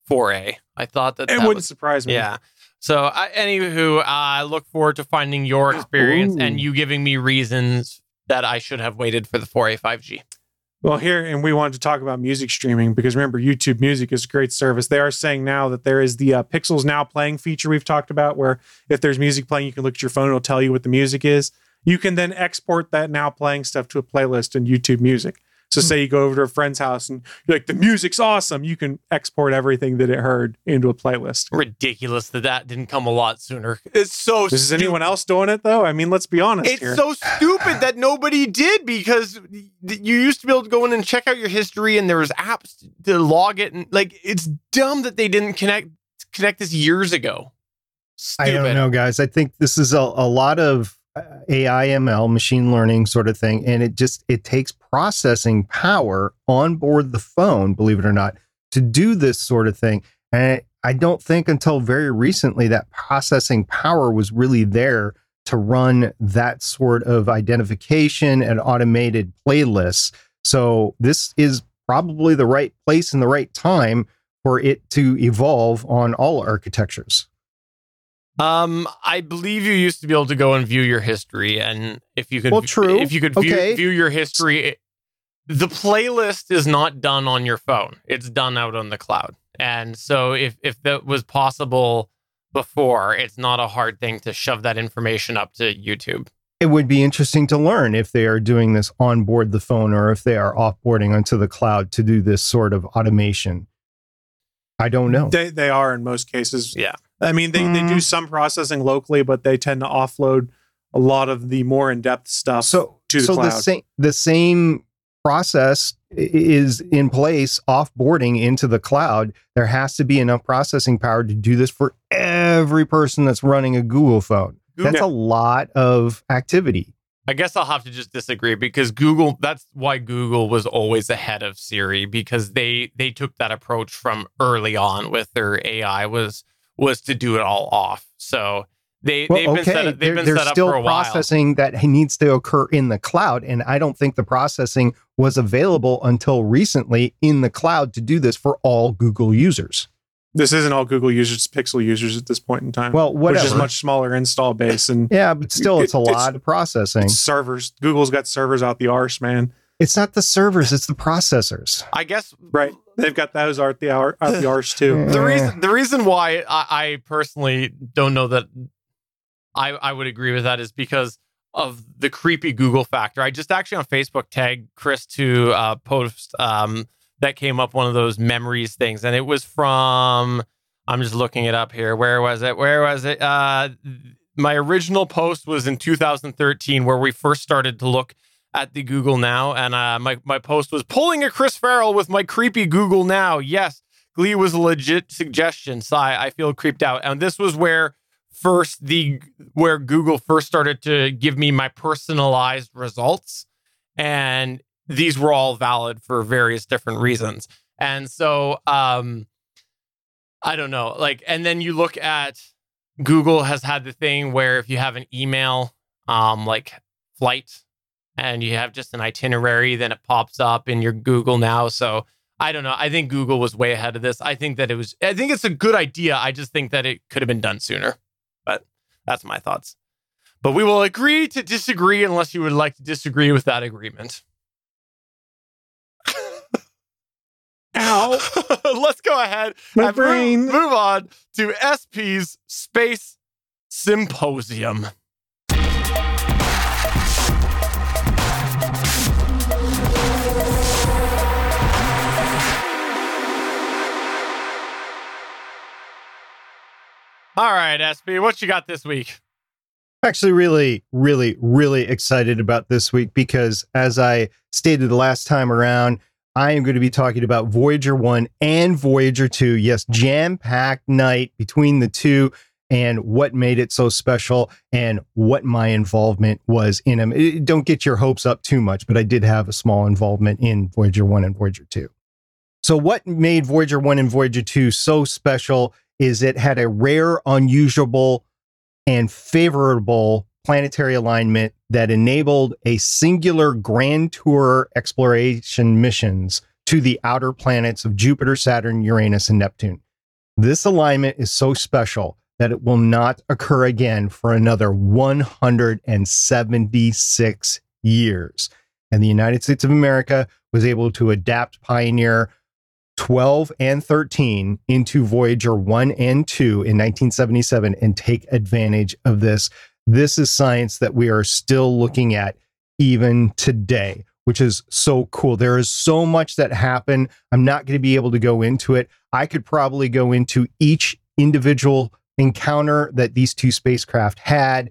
4A. I thought that wouldn't surprise me. Yeah. So anywho, I look forward to finding your experience and you giving me reasons that I should have waited for the 4A 5G. Well, here, and we wanted to talk about music streaming because remember, YouTube Music is a great service. They are saying now that there is the Pixels Now Playing feature we've talked about, where if there's music playing, you can look at your phone, it'll tell you what the music is. You can then export that Now Playing stuff to a playlist in YouTube Music. So say you go over to a friend's house and you're like, the music's awesome. You can export everything that it heard into a playlist. Ridiculous that didn't come a lot sooner. It's so stupid. Is anyone else doing it, though? I mean, let's be honest here. It's so stupid that nobody did, because you used to be able to go in and check out your history and there was apps to log it. And like, it's dumb that they didn't connect this years ago. Stupid. I don't know, guys. I think this is a lot of AI, ML, machine learning sort of thing. And it takes processing power on board the phone, believe it or not, to do this sort of thing. And I don't think until very recently that processing power was really there to run that sort of identification and automated playlists. So this is probably the right place and the right time for it to evolve on all architectures. I believe you used to be able to go and view your history, and if you could, well, true. If you could view your history, the playlist is not done on your phone; it's done out on the cloud. And so, if that was possible before, it's not a hard thing to shove that information up to YouTube. It would be interesting to learn if they are doing this on board the phone or if they are offboarding onto the cloud to do this sort of automation. I don't know. They are in most cases. Yeah. I mean, they do some processing locally, but they tend to offload a lot of the more in-depth stuff to the cloud. So the same process is in place offboarding into the cloud. There has to be enough processing power to do this for every person that's running a Google phone. That's a lot of activity. I guess I'll have to just disagree because Google, that's why Google was always ahead of Siri, because they took that approach from early on with their AI was to do it all off. So they've been set up for a while. There's still processing that needs to occur in the cloud. And I don't think the processing was available until recently in the cloud to do this for all Google users. This isn't all Google users, Pixel users at this point in time. Well, whatever. Which is much smaller install base. And yeah, but still, it's a lot of processing. Servers. Google's got servers out the arse, man. It's not the servers, it's the processors. I guess. Right. They've got those out the arse too. The reason why I personally don't know that I would agree with that is because of the creepy Google factor. I just actually on Facebook tagged Chris to post that came up one of those memories things. And it was from, I'm just looking it up here. Where was it? My original post was in 2013 where we first started to look at the Google Now. And my post was pulling a Chris Farrell with my creepy Google Now. Yes, Glee was a legit suggestion. Sigh, I feel creeped out. And this was where Google first started to give me my personalized results. And these were all valid for various different reasons. And so, I don't know. And then you look at Google has had the thing where if you have an email, like flight, and you have just an itinerary, then it pops up in your Google Now. So I don't know. I think Google was way ahead of this. I think it's a good idea. I just think that it could have been done sooner. But that's my thoughts. But we will agree to disagree unless you would like to disagree with that agreement. Ow. Let's go ahead and move on to SP's Space Symposium. All right, SP, what you got this week? Actually, really, really, really excited about this week because as I stated the last time around, I am going to be talking about Voyager 1 and Voyager 2. Yes, jam-packed night between the two and what made it so special and what my involvement was in them. Don't get your hopes up too much, but I did have a small involvement in Voyager 1 and Voyager 2. So what made Voyager 1 and Voyager 2 so special is it had a rare, unusual, and favorable planetary alignment that enabled a singular grand tour exploration missions to the outer planets of Jupiter, Saturn, Uranus, and Neptune. This alignment is so special that it will not occur again for another 176 years. And the United States of America was able to adapt Pioneer 12 and 13 into Voyager 1 and 2 in 1977 and take advantage of this. This is science that we are still looking at even today, which is so cool. There is so much that happened. I'm not going to be able to go into it. I could probably go into each individual encounter that these two spacecraft had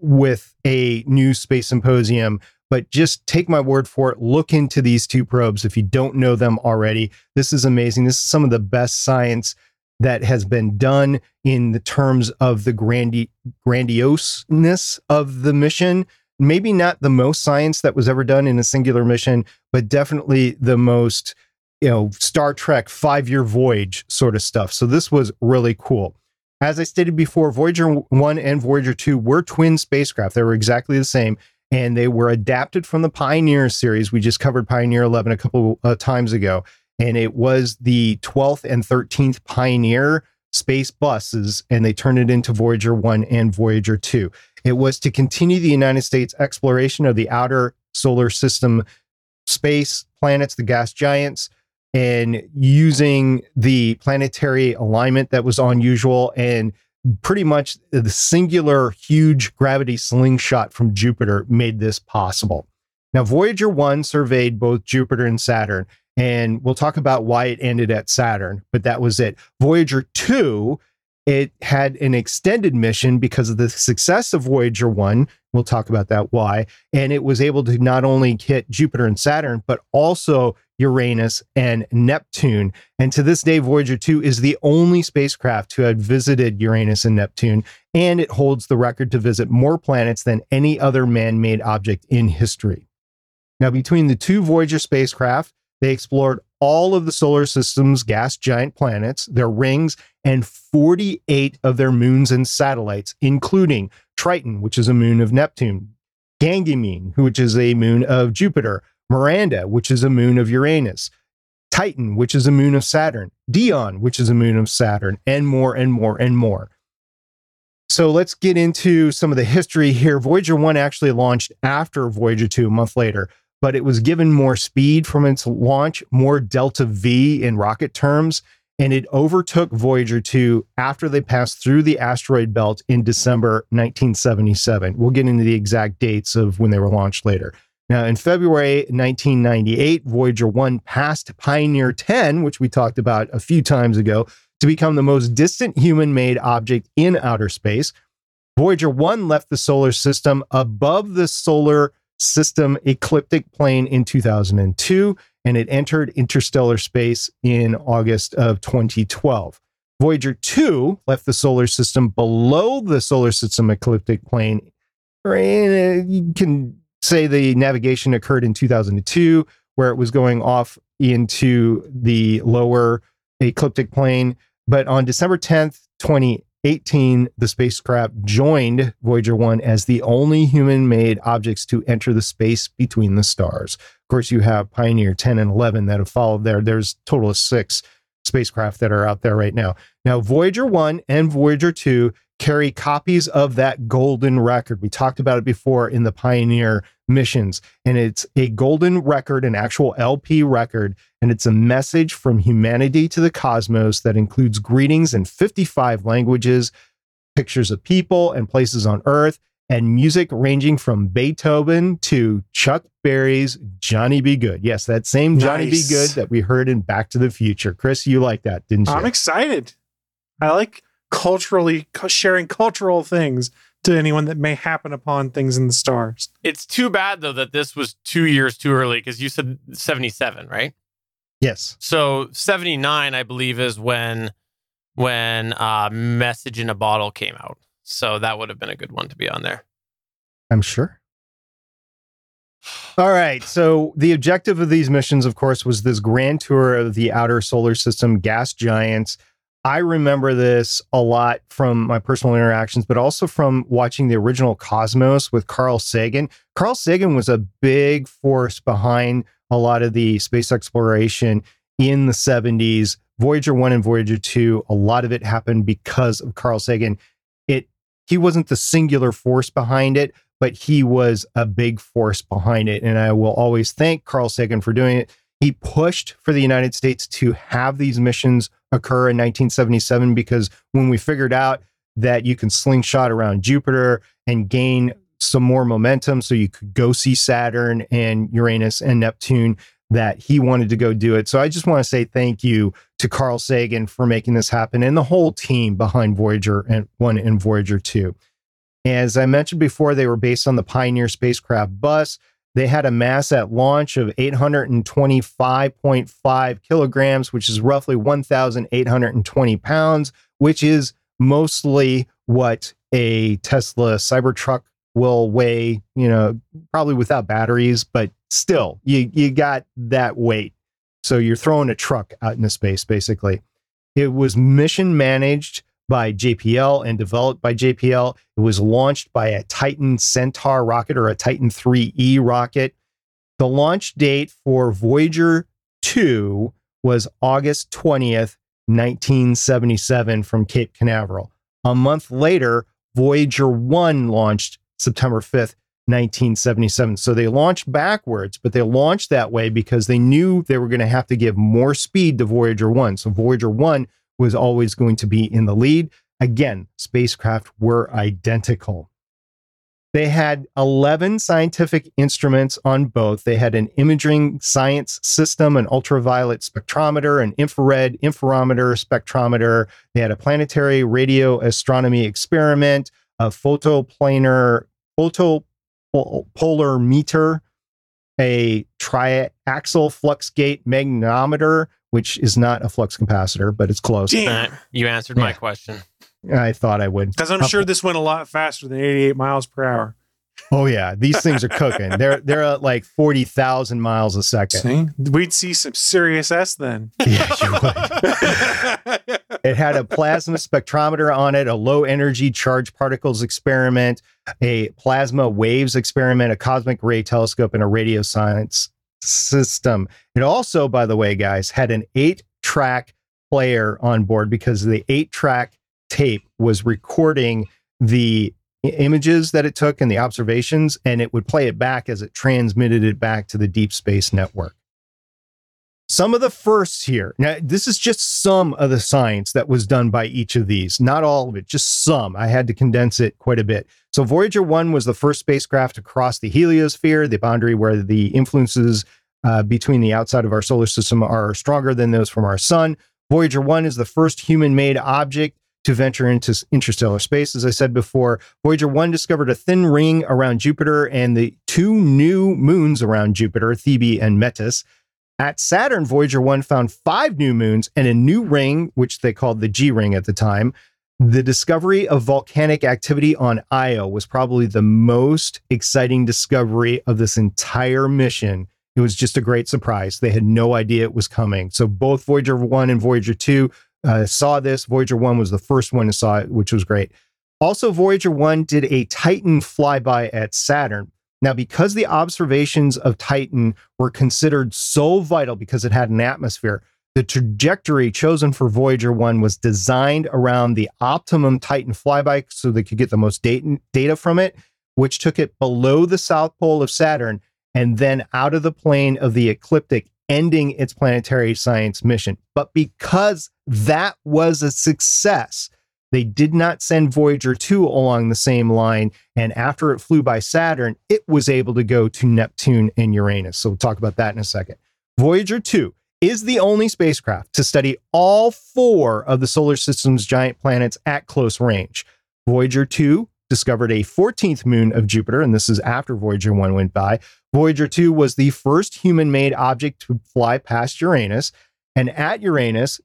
with a new space symposium. But just take my word for it. Look into these two probes if you don't know them already. This is amazing. This is some of the best science that has been done in the terms of the grandioseness of the mission. Maybe not the most science that was ever done in a singular mission, but definitely the most, you know, Star Trek 5-year voyage sort of stuff. So this was really cool. As I stated before, Voyager 1 and Voyager 2 were twin spacecraft. They were exactly the same, and they were adapted from the Pioneer series. We just covered Pioneer 11 a couple times ago, and it was the 12th and 13th Pioneer space buses, and they turned it into Voyager 1 and Voyager 2. It was to continue the United States exploration of the outer solar system, space, planets, the gas giants, and using the planetary alignment that was unusual and pretty much the singular huge gravity slingshot from Jupiter made this possible. Now, Voyager 1 surveyed both Jupiter and Saturn, and we'll talk about why it ended at Saturn, but that was it. Voyager 2, it had an extended mission because of the success of Voyager 1. We'll talk about that why. And it was able to not only hit Jupiter and Saturn, but also Uranus and Neptune. And to this day, Voyager 2 is the only spacecraft to have visited Uranus and Neptune, and it holds the record to visit more planets than any other man-made object in history. Now, between the two Voyager spacecraft, they explored all of the solar system's gas giant planets, their rings, and 48 of their moons and satellites, including Triton, which is a moon of Neptune, Ganymede, which is a moon of Jupiter, Miranda, which is a moon of Uranus, Titan, which is a moon of Saturn, Dione, which is a moon of Saturn, and more and more and more. So let's get into some of the history here. Voyager 1 actually launched after Voyager 2 a month later, but it was given more speed from its launch, more delta V in rocket terms, and it overtook Voyager 2 after they passed through the asteroid belt in December 1977. We'll get into the exact dates of when they were launched later. Now, in February 1998, Voyager 1 passed Pioneer 10, which we talked about a few times ago, to become the most distant human-made object in outer space. Voyager 1 left the solar system above the solar system ecliptic plane in 2002, and it entered interstellar space in August of 2012. Voyager 2 left the solar system below the solar system ecliptic plane. You can say the navigation occurred in 2002, where it was going off into the lower ecliptic plane. But on December 10th, 2018, the spacecraft joined Voyager 1 as the only human-made objects to enter the space between the stars. Of course, you have Pioneer 10 and 11 that have followed there. There's a total of 6 spacecraft that are out there right now. Now, Voyager 1 and Voyager 2 carry copies of that golden record. We talked about it before in the Pioneer missions, and it's a golden record, an actual LP record, and it's a message from humanity to the cosmos that includes greetings in 55 languages, pictures of people and places on Earth, and music ranging from Beethoven to Chuck Berry's Johnny B. Good. Yes, that same Johnny B. Good that we heard in Back to the Future. Chris, you like that, didn't you? I'm excited. I like culturally sharing cultural things to anyone that may happen upon things in the stars. It's too bad, though, that this was 2 years too early, because you said 77, right? Yes. So 79, I believe, is when Message in a Bottle came out. So that would have been a good one to be on there, I'm sure. All right. So the objective of these missions, of course, was this grand tour of the outer solar system gas giants. I remember this a lot from my personal interactions, but also from watching the original Cosmos with Carl Sagan. Carl Sagan was a big force behind a lot of the space exploration in the 70s. Voyager 1 and Voyager 2, a lot of it happened because of Carl Sagan. He wasn't the singular force behind it, but he was a big force behind it. And I will always thank Carl Sagan for doing it. He pushed for the United States to have these missions occur in 1977, because when we figured out that you can slingshot around Jupiter and gain some more momentum so you could go see Saturn and Uranus and Neptune, that he wanted to go do it. So I just want to say thank you to Carl Sagan for making this happen, and the whole team behind Voyager 1 and Voyager 2. As I mentioned before, they were based on the Pioneer spacecraft bus. They had a mass at launch of 825.5 kilograms, which is roughly 1,820 pounds, which is mostly what a Tesla Cybertruck will weigh, you know, probably without batteries, but still, you got that weight. So you're throwing a truck out into space, basically. It was mission managed by JPL and developed by JPL. It was launched by a Titan Centaur rocket or a Titan 3E rocket. The launch date for Voyager 2 was August 20th, 1977 from Cape Canaveral. A month later, Voyager 1 launched September 5th, 1977. So they launched backwards, but they launched that way because they knew they were going to have to give more speed to Voyager 1. So Voyager 1 was always going to be in the lead. Again, spacecraft were identical. They had 11 scientific instruments on both. They had an imaging science system, an ultraviolet spectrometer, an infrared interferometer spectrometer. They had a planetary radio astronomy experiment, a photopolar meter, a triaxial flux gate magnometer, which is not a flux capacitor, but it's close. You answered my question. I thought I would. Because I'm sure this went a lot faster than 88 miles per hour. Oh, yeah. These things are cooking. They're at like 40,000 miles a second. See? We'd see some serious S then. Yes, you would. It had a plasma spectrometer on it, a low energy charge particles experiment, a plasma waves experiment, a cosmic ray telescope, and a radio science system. It also, by the way, guys, had an 8-track player on board because the 8-track tape was recording the images that it took and the observations, and it would play it back as it transmitted it back to the Deep Space Network. Some of the firsts here. Now, this is just some of the science that was done by each of these. Not all of it, just some. I had to condense it quite a bit. So Voyager 1 was the first spacecraft to cross the heliosphere, the boundary where the influences between the outside of our solar system are stronger than those from our sun. Voyager 1 is the first human-made object to venture into interstellar space. As I said before, Voyager 1 discovered a thin ring around Jupiter and the two new moons around Jupiter, Thebe and Metis. At Saturn, Voyager 1 found 5 new moons and a new ring, which they called the G-ring at the time. The discovery of volcanic activity on Io was probably the most exciting discovery of this entire mission. It was just a great surprise. They had no idea it was coming. So both Voyager 1 and Voyager 2 saw this. Voyager 1 was the first one to saw it, which was great. Also, Voyager 1 did a Titan flyby at Saturn. Now, because the observations of Titan were considered so vital because it had an atmosphere, the trajectory chosen for Voyager 1 was designed around the optimum Titan flyby so they could get the most data from it, which took it below the south pole of Saturn and then out of the plane of the ecliptic, ending its planetary science mission. But because that was a success, they did not send Voyager 2 along the same line. And after it flew by Saturn, it was able to go to Neptune and Uranus. So we'll talk about that in a second. Voyager 2 is the only spacecraft to study all 4 of the solar system's giant planets at close range. Voyager 2 discovered a 14th moon of Jupiter, and this is after Voyager 1 went by. Voyager 2 was the first human-made object to fly past Uranus, and at Uranus,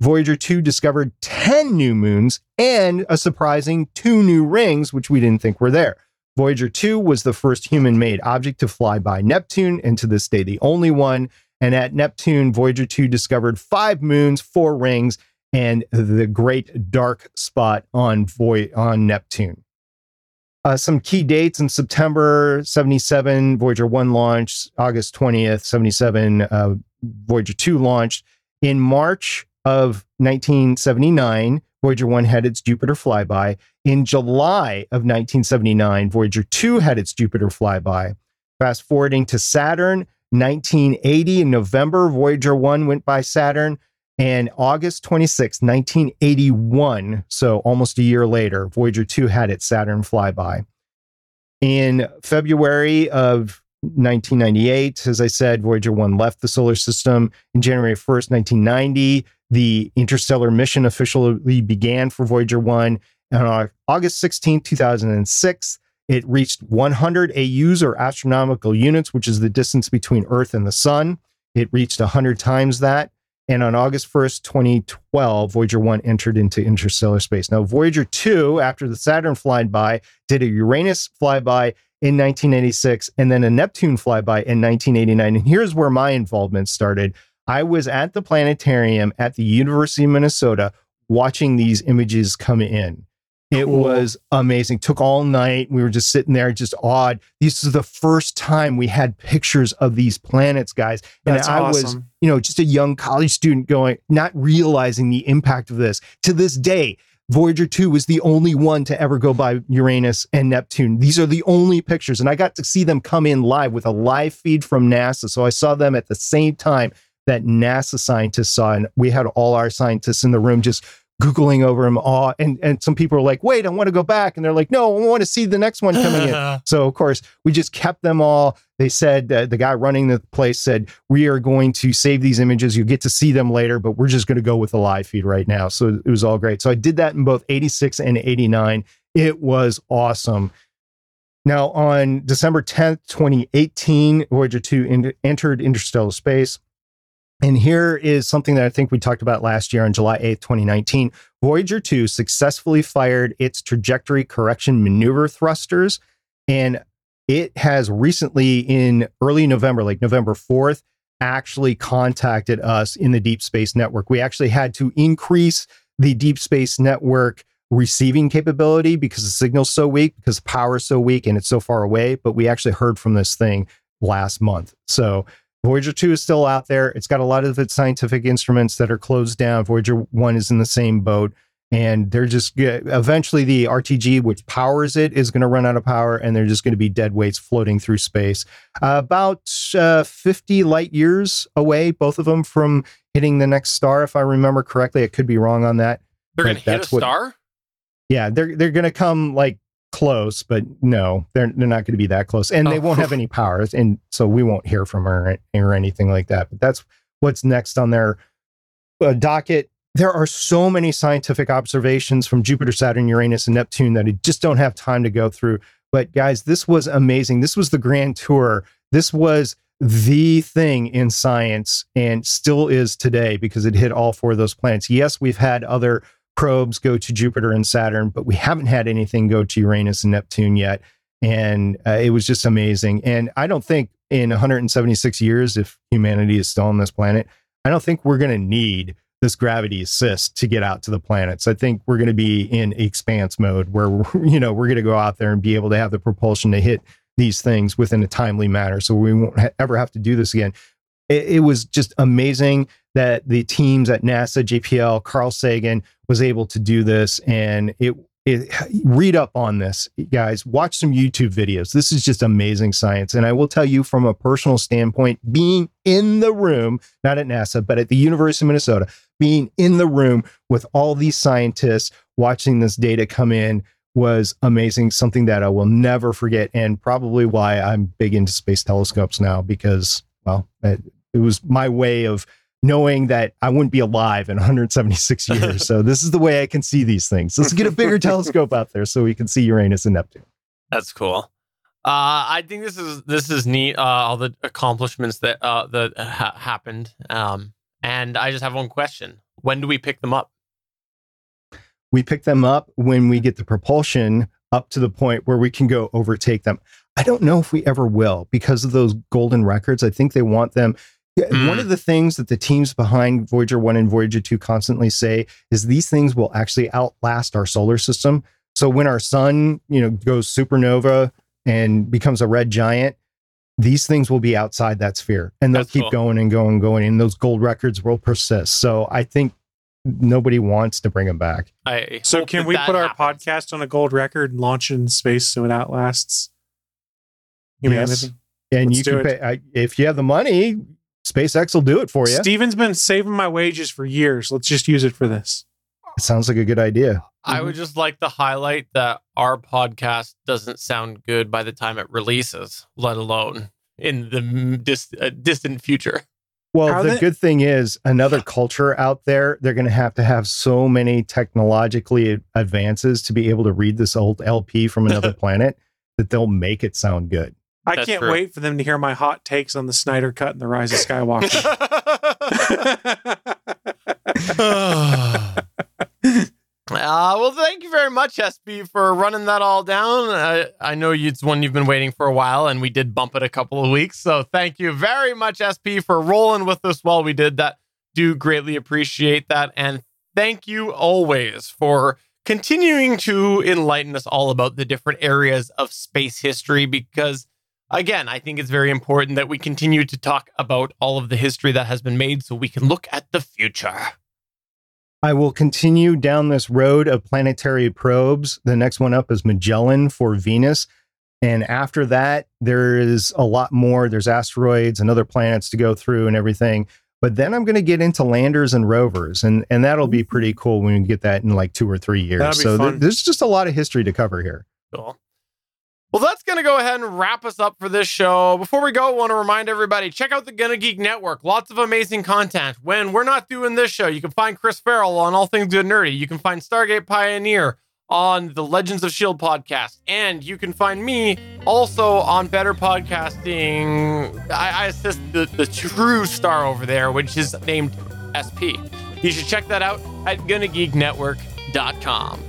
Voyager 2 discovered 10 new moons and a surprising 2 new rings, which we didn't think were there. Voyager 2 was the first human-made object to fly by Neptune, and to this day, the only one, and at Neptune, Voyager 2 discovered 5 moons, 4 rings, and the great dark spot on Neptune. Some key dates in September 77, Voyager 1 launched, August 20th, 77, Voyager 2 launched. In March of 1979, Voyager 1 had its Jupiter flyby. In July of 1979, Voyager 2 had its Jupiter flyby. Fast forwarding to Saturn, 1980, in November, Voyager 1 went by Saturn. And August 26, 1981, so almost a year later, Voyager 2 had its Saturn flyby. In February of 1998, as I said, Voyager 1 left the solar system. In January 1st, 1990, the interstellar mission officially began for Voyager 1. And on August 16, 2006, It reached 100 AUs, or astronomical units, which is the distance between Earth and the Sun. It reached 100 times that. And on August 1st, 2012, Voyager 1 entered into interstellar space. Now, Voyager 2, after the Saturn flyby, did a Uranus flyby in 1986, and then a Neptune flyby in 1989. And here's where my involvement started. I was at the planetarium at the University of Minnesota watching these images come in. It was amazing. Took all night. We were just sitting there, just awed. This is the first time we had pictures of these planets, guys. And that's awesome. Was, you know, just a young college student going, not realizing the impact of this. To this day, Voyager 2 was the only one to ever go by Uranus and Neptune. These are the only pictures. And I got to see them come in live with a live feed from NASA. So I saw them at the same time that NASA scientists saw. And we had all our scientists in the room just Googling over them all. And some people are like, wait, I want to go back. And they're like, no, I want to see the next one coming in. So, of course, we just kept them all. They said, the guy running the place said, we are going to save these images. You'll get to see them later, but we're just going to go with the live feed right now. So it was all great. So I did that in both 86 and 89. It was awesome. Now, on December 10th, 2018, Voyager 2 entered interstellar space. And here is something that I think we talked about last year on July 8th, 2019. Voyager 2 successfully fired its trajectory correction maneuver thrusters. And it has recently, in early November, like November 4th, actually contacted us in the Deep Space Network. We actually had to increase the Deep Space Network receiving capability because the signal's so weak, because the power's so weak, and it's so far away. But we actually heard from this thing last month. So Voyager 2 is still out there. It's got a lot of its scientific instruments that are closed down. Voyager 1 is in the same boat. And they're just, eventually the RTG, which powers it, is going to run out of power. And they're just going to be dead weights floating through space. About 50 light years away, both of them, from hitting the next star, if I remember correctly. I could be wrong on that. They're going to hit a star? Yeah, they're going to come like close, but no, they're not going to be that close, and they won't have any power, and so we won't hear from her or anything like that. But that's what's next on their docket. There are so many scientific observations from Jupiter, Saturn, Uranus, and Neptune that I just don't have time to go through. But guys, this was amazing. This was the grand tour. This was the thing in science, and still is today, because it hit all four of those planets. Yes, we've had other probes go to Jupiter and Saturn, but we haven't had anything go to Uranus and Neptune yet. And it was just amazing. And I don't think in 176 years, if humanity is still on this planet, I don't think we're going to need this gravity assist to get out to the planets. I think we're going to be in expanse mode where, you know, we're going to go out there and be able to have the propulsion to hit these things within a timely manner. So we won't ever have to do this again. It was just amazing that the teams at NASA, JPL, Carl Sagan was able to do this. And it read up on this, guys. Watch some YouTube videos. This is just amazing science. And I will tell you from a personal standpoint, being in the room, not at NASA, but at the University of Minnesota, being in the room with all these scientists, watching this data come in was amazing. Something that I will never forget, and probably why I'm big into space telescopes now, because, well, it was my way of knowing that I wouldn't be alive in 176 years. So this is the way I can see these things. Let's get a bigger telescope out there so we can see Uranus and Neptune. That's cool. I think this is neat. All the accomplishments that happened. And I just have one question. When do we pick them up? We pick them up when we get the propulsion up to the point where we can go overtake them. I don't know if we ever will, because of those golden records. I think they want them. One of the things that the teams behind Voyager 1 and Voyager 2 constantly say is these things will actually outlast our solar system. So when our sun, you know, goes supernova and becomes a red giant, these things will be outside that sphere, and they'll keep going and going and going. And those gold records will persist. So I think nobody wants to bring them back. So can we put our podcast on a gold record and launch it in space so it outlasts humanity? And you can pay, if you have the money, SpaceX will do it for you. Steven's been saving my wages for years. Let's just use it for this. It sounds like a good idea. I would just like to highlight that our podcast doesn't sound good by the time it releases, let alone in the distant future. Well, the good thing is, another culture out there, they're going to have so many technologically advances to be able to read this old LP from another planet that they'll make it sound good. I can't wait for them to hear my hot takes on the Snyder Cut and the Rise of Skywalker. Well, thank you very much, SB, for running that all down. I know it's one you've been waiting for a while, and we did bump it a couple of weeks. So thank you very much, SB, for rolling with us while we did that. Do greatly appreciate that. And thank you always for continuing to enlighten us all about the different areas of space history, because, again, I think it's very important that we continue to talk about all of the history that has been made so we can look at the future. I will continue down this road of planetary probes. The next one up is Magellan for Venus. And after that, there is a lot more. There's asteroids and other planets to go through and everything. But then I'm going to get into landers and rovers. And that'll be pretty cool when we get that in like 2 or 3 years. So there's just a lot of history to cover here. Cool. Well, that's going to go ahead and wrap us up for this show. Before we go, I want to remind everybody, check out the Gonna Geek Network. Lots of amazing content. When we're not doing this show, you can find Chris Farrell on All Things Good Nerdy. You can find Stargate Pioneer on the Legends of S.H.I.E.L.D. podcast. And you can find me also on Better Podcasting. I assist the true star over there, which is named SP. You should check that out at GonnaGeekNetwork.com.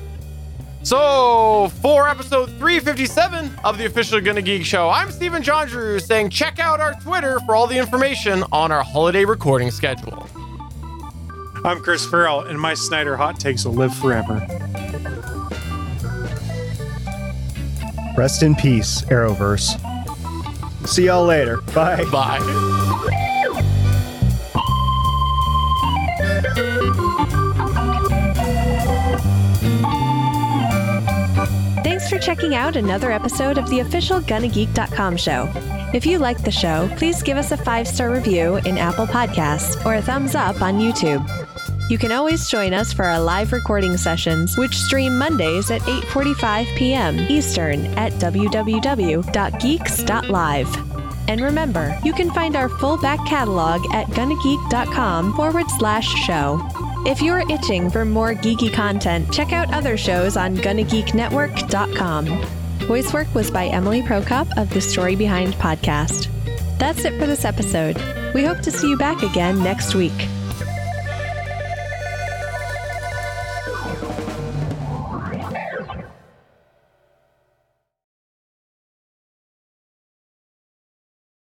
So, for episode 357 of the official Gonna Geek Show, I'm Stephen Jondrew saying check out our Twitter for all the information on our holiday recording schedule. I'm Chris Farrell, and my Snyder hot takes will live forever. Rest in peace, Arrowverse. See y'all later. Bye. Bye. Thanks for checking out another episode of the official GonnaGeek.com show. If you liked the show, please give us a 5-star review in Apple Podcasts or a thumbs up on YouTube. You can always join us for our live recording sessions, which stream Mondays at 8:45 p.m. Eastern at www.geeks.live. And remember, you can find our full back catalog at GonnaGeek.com/show. If you're itching for more geeky content, check out other shows on GonnaGeekNetwork.com. Voice work was by Emily Prokop of the Story Behind podcast. That's it for this episode. We hope to see you back again next week.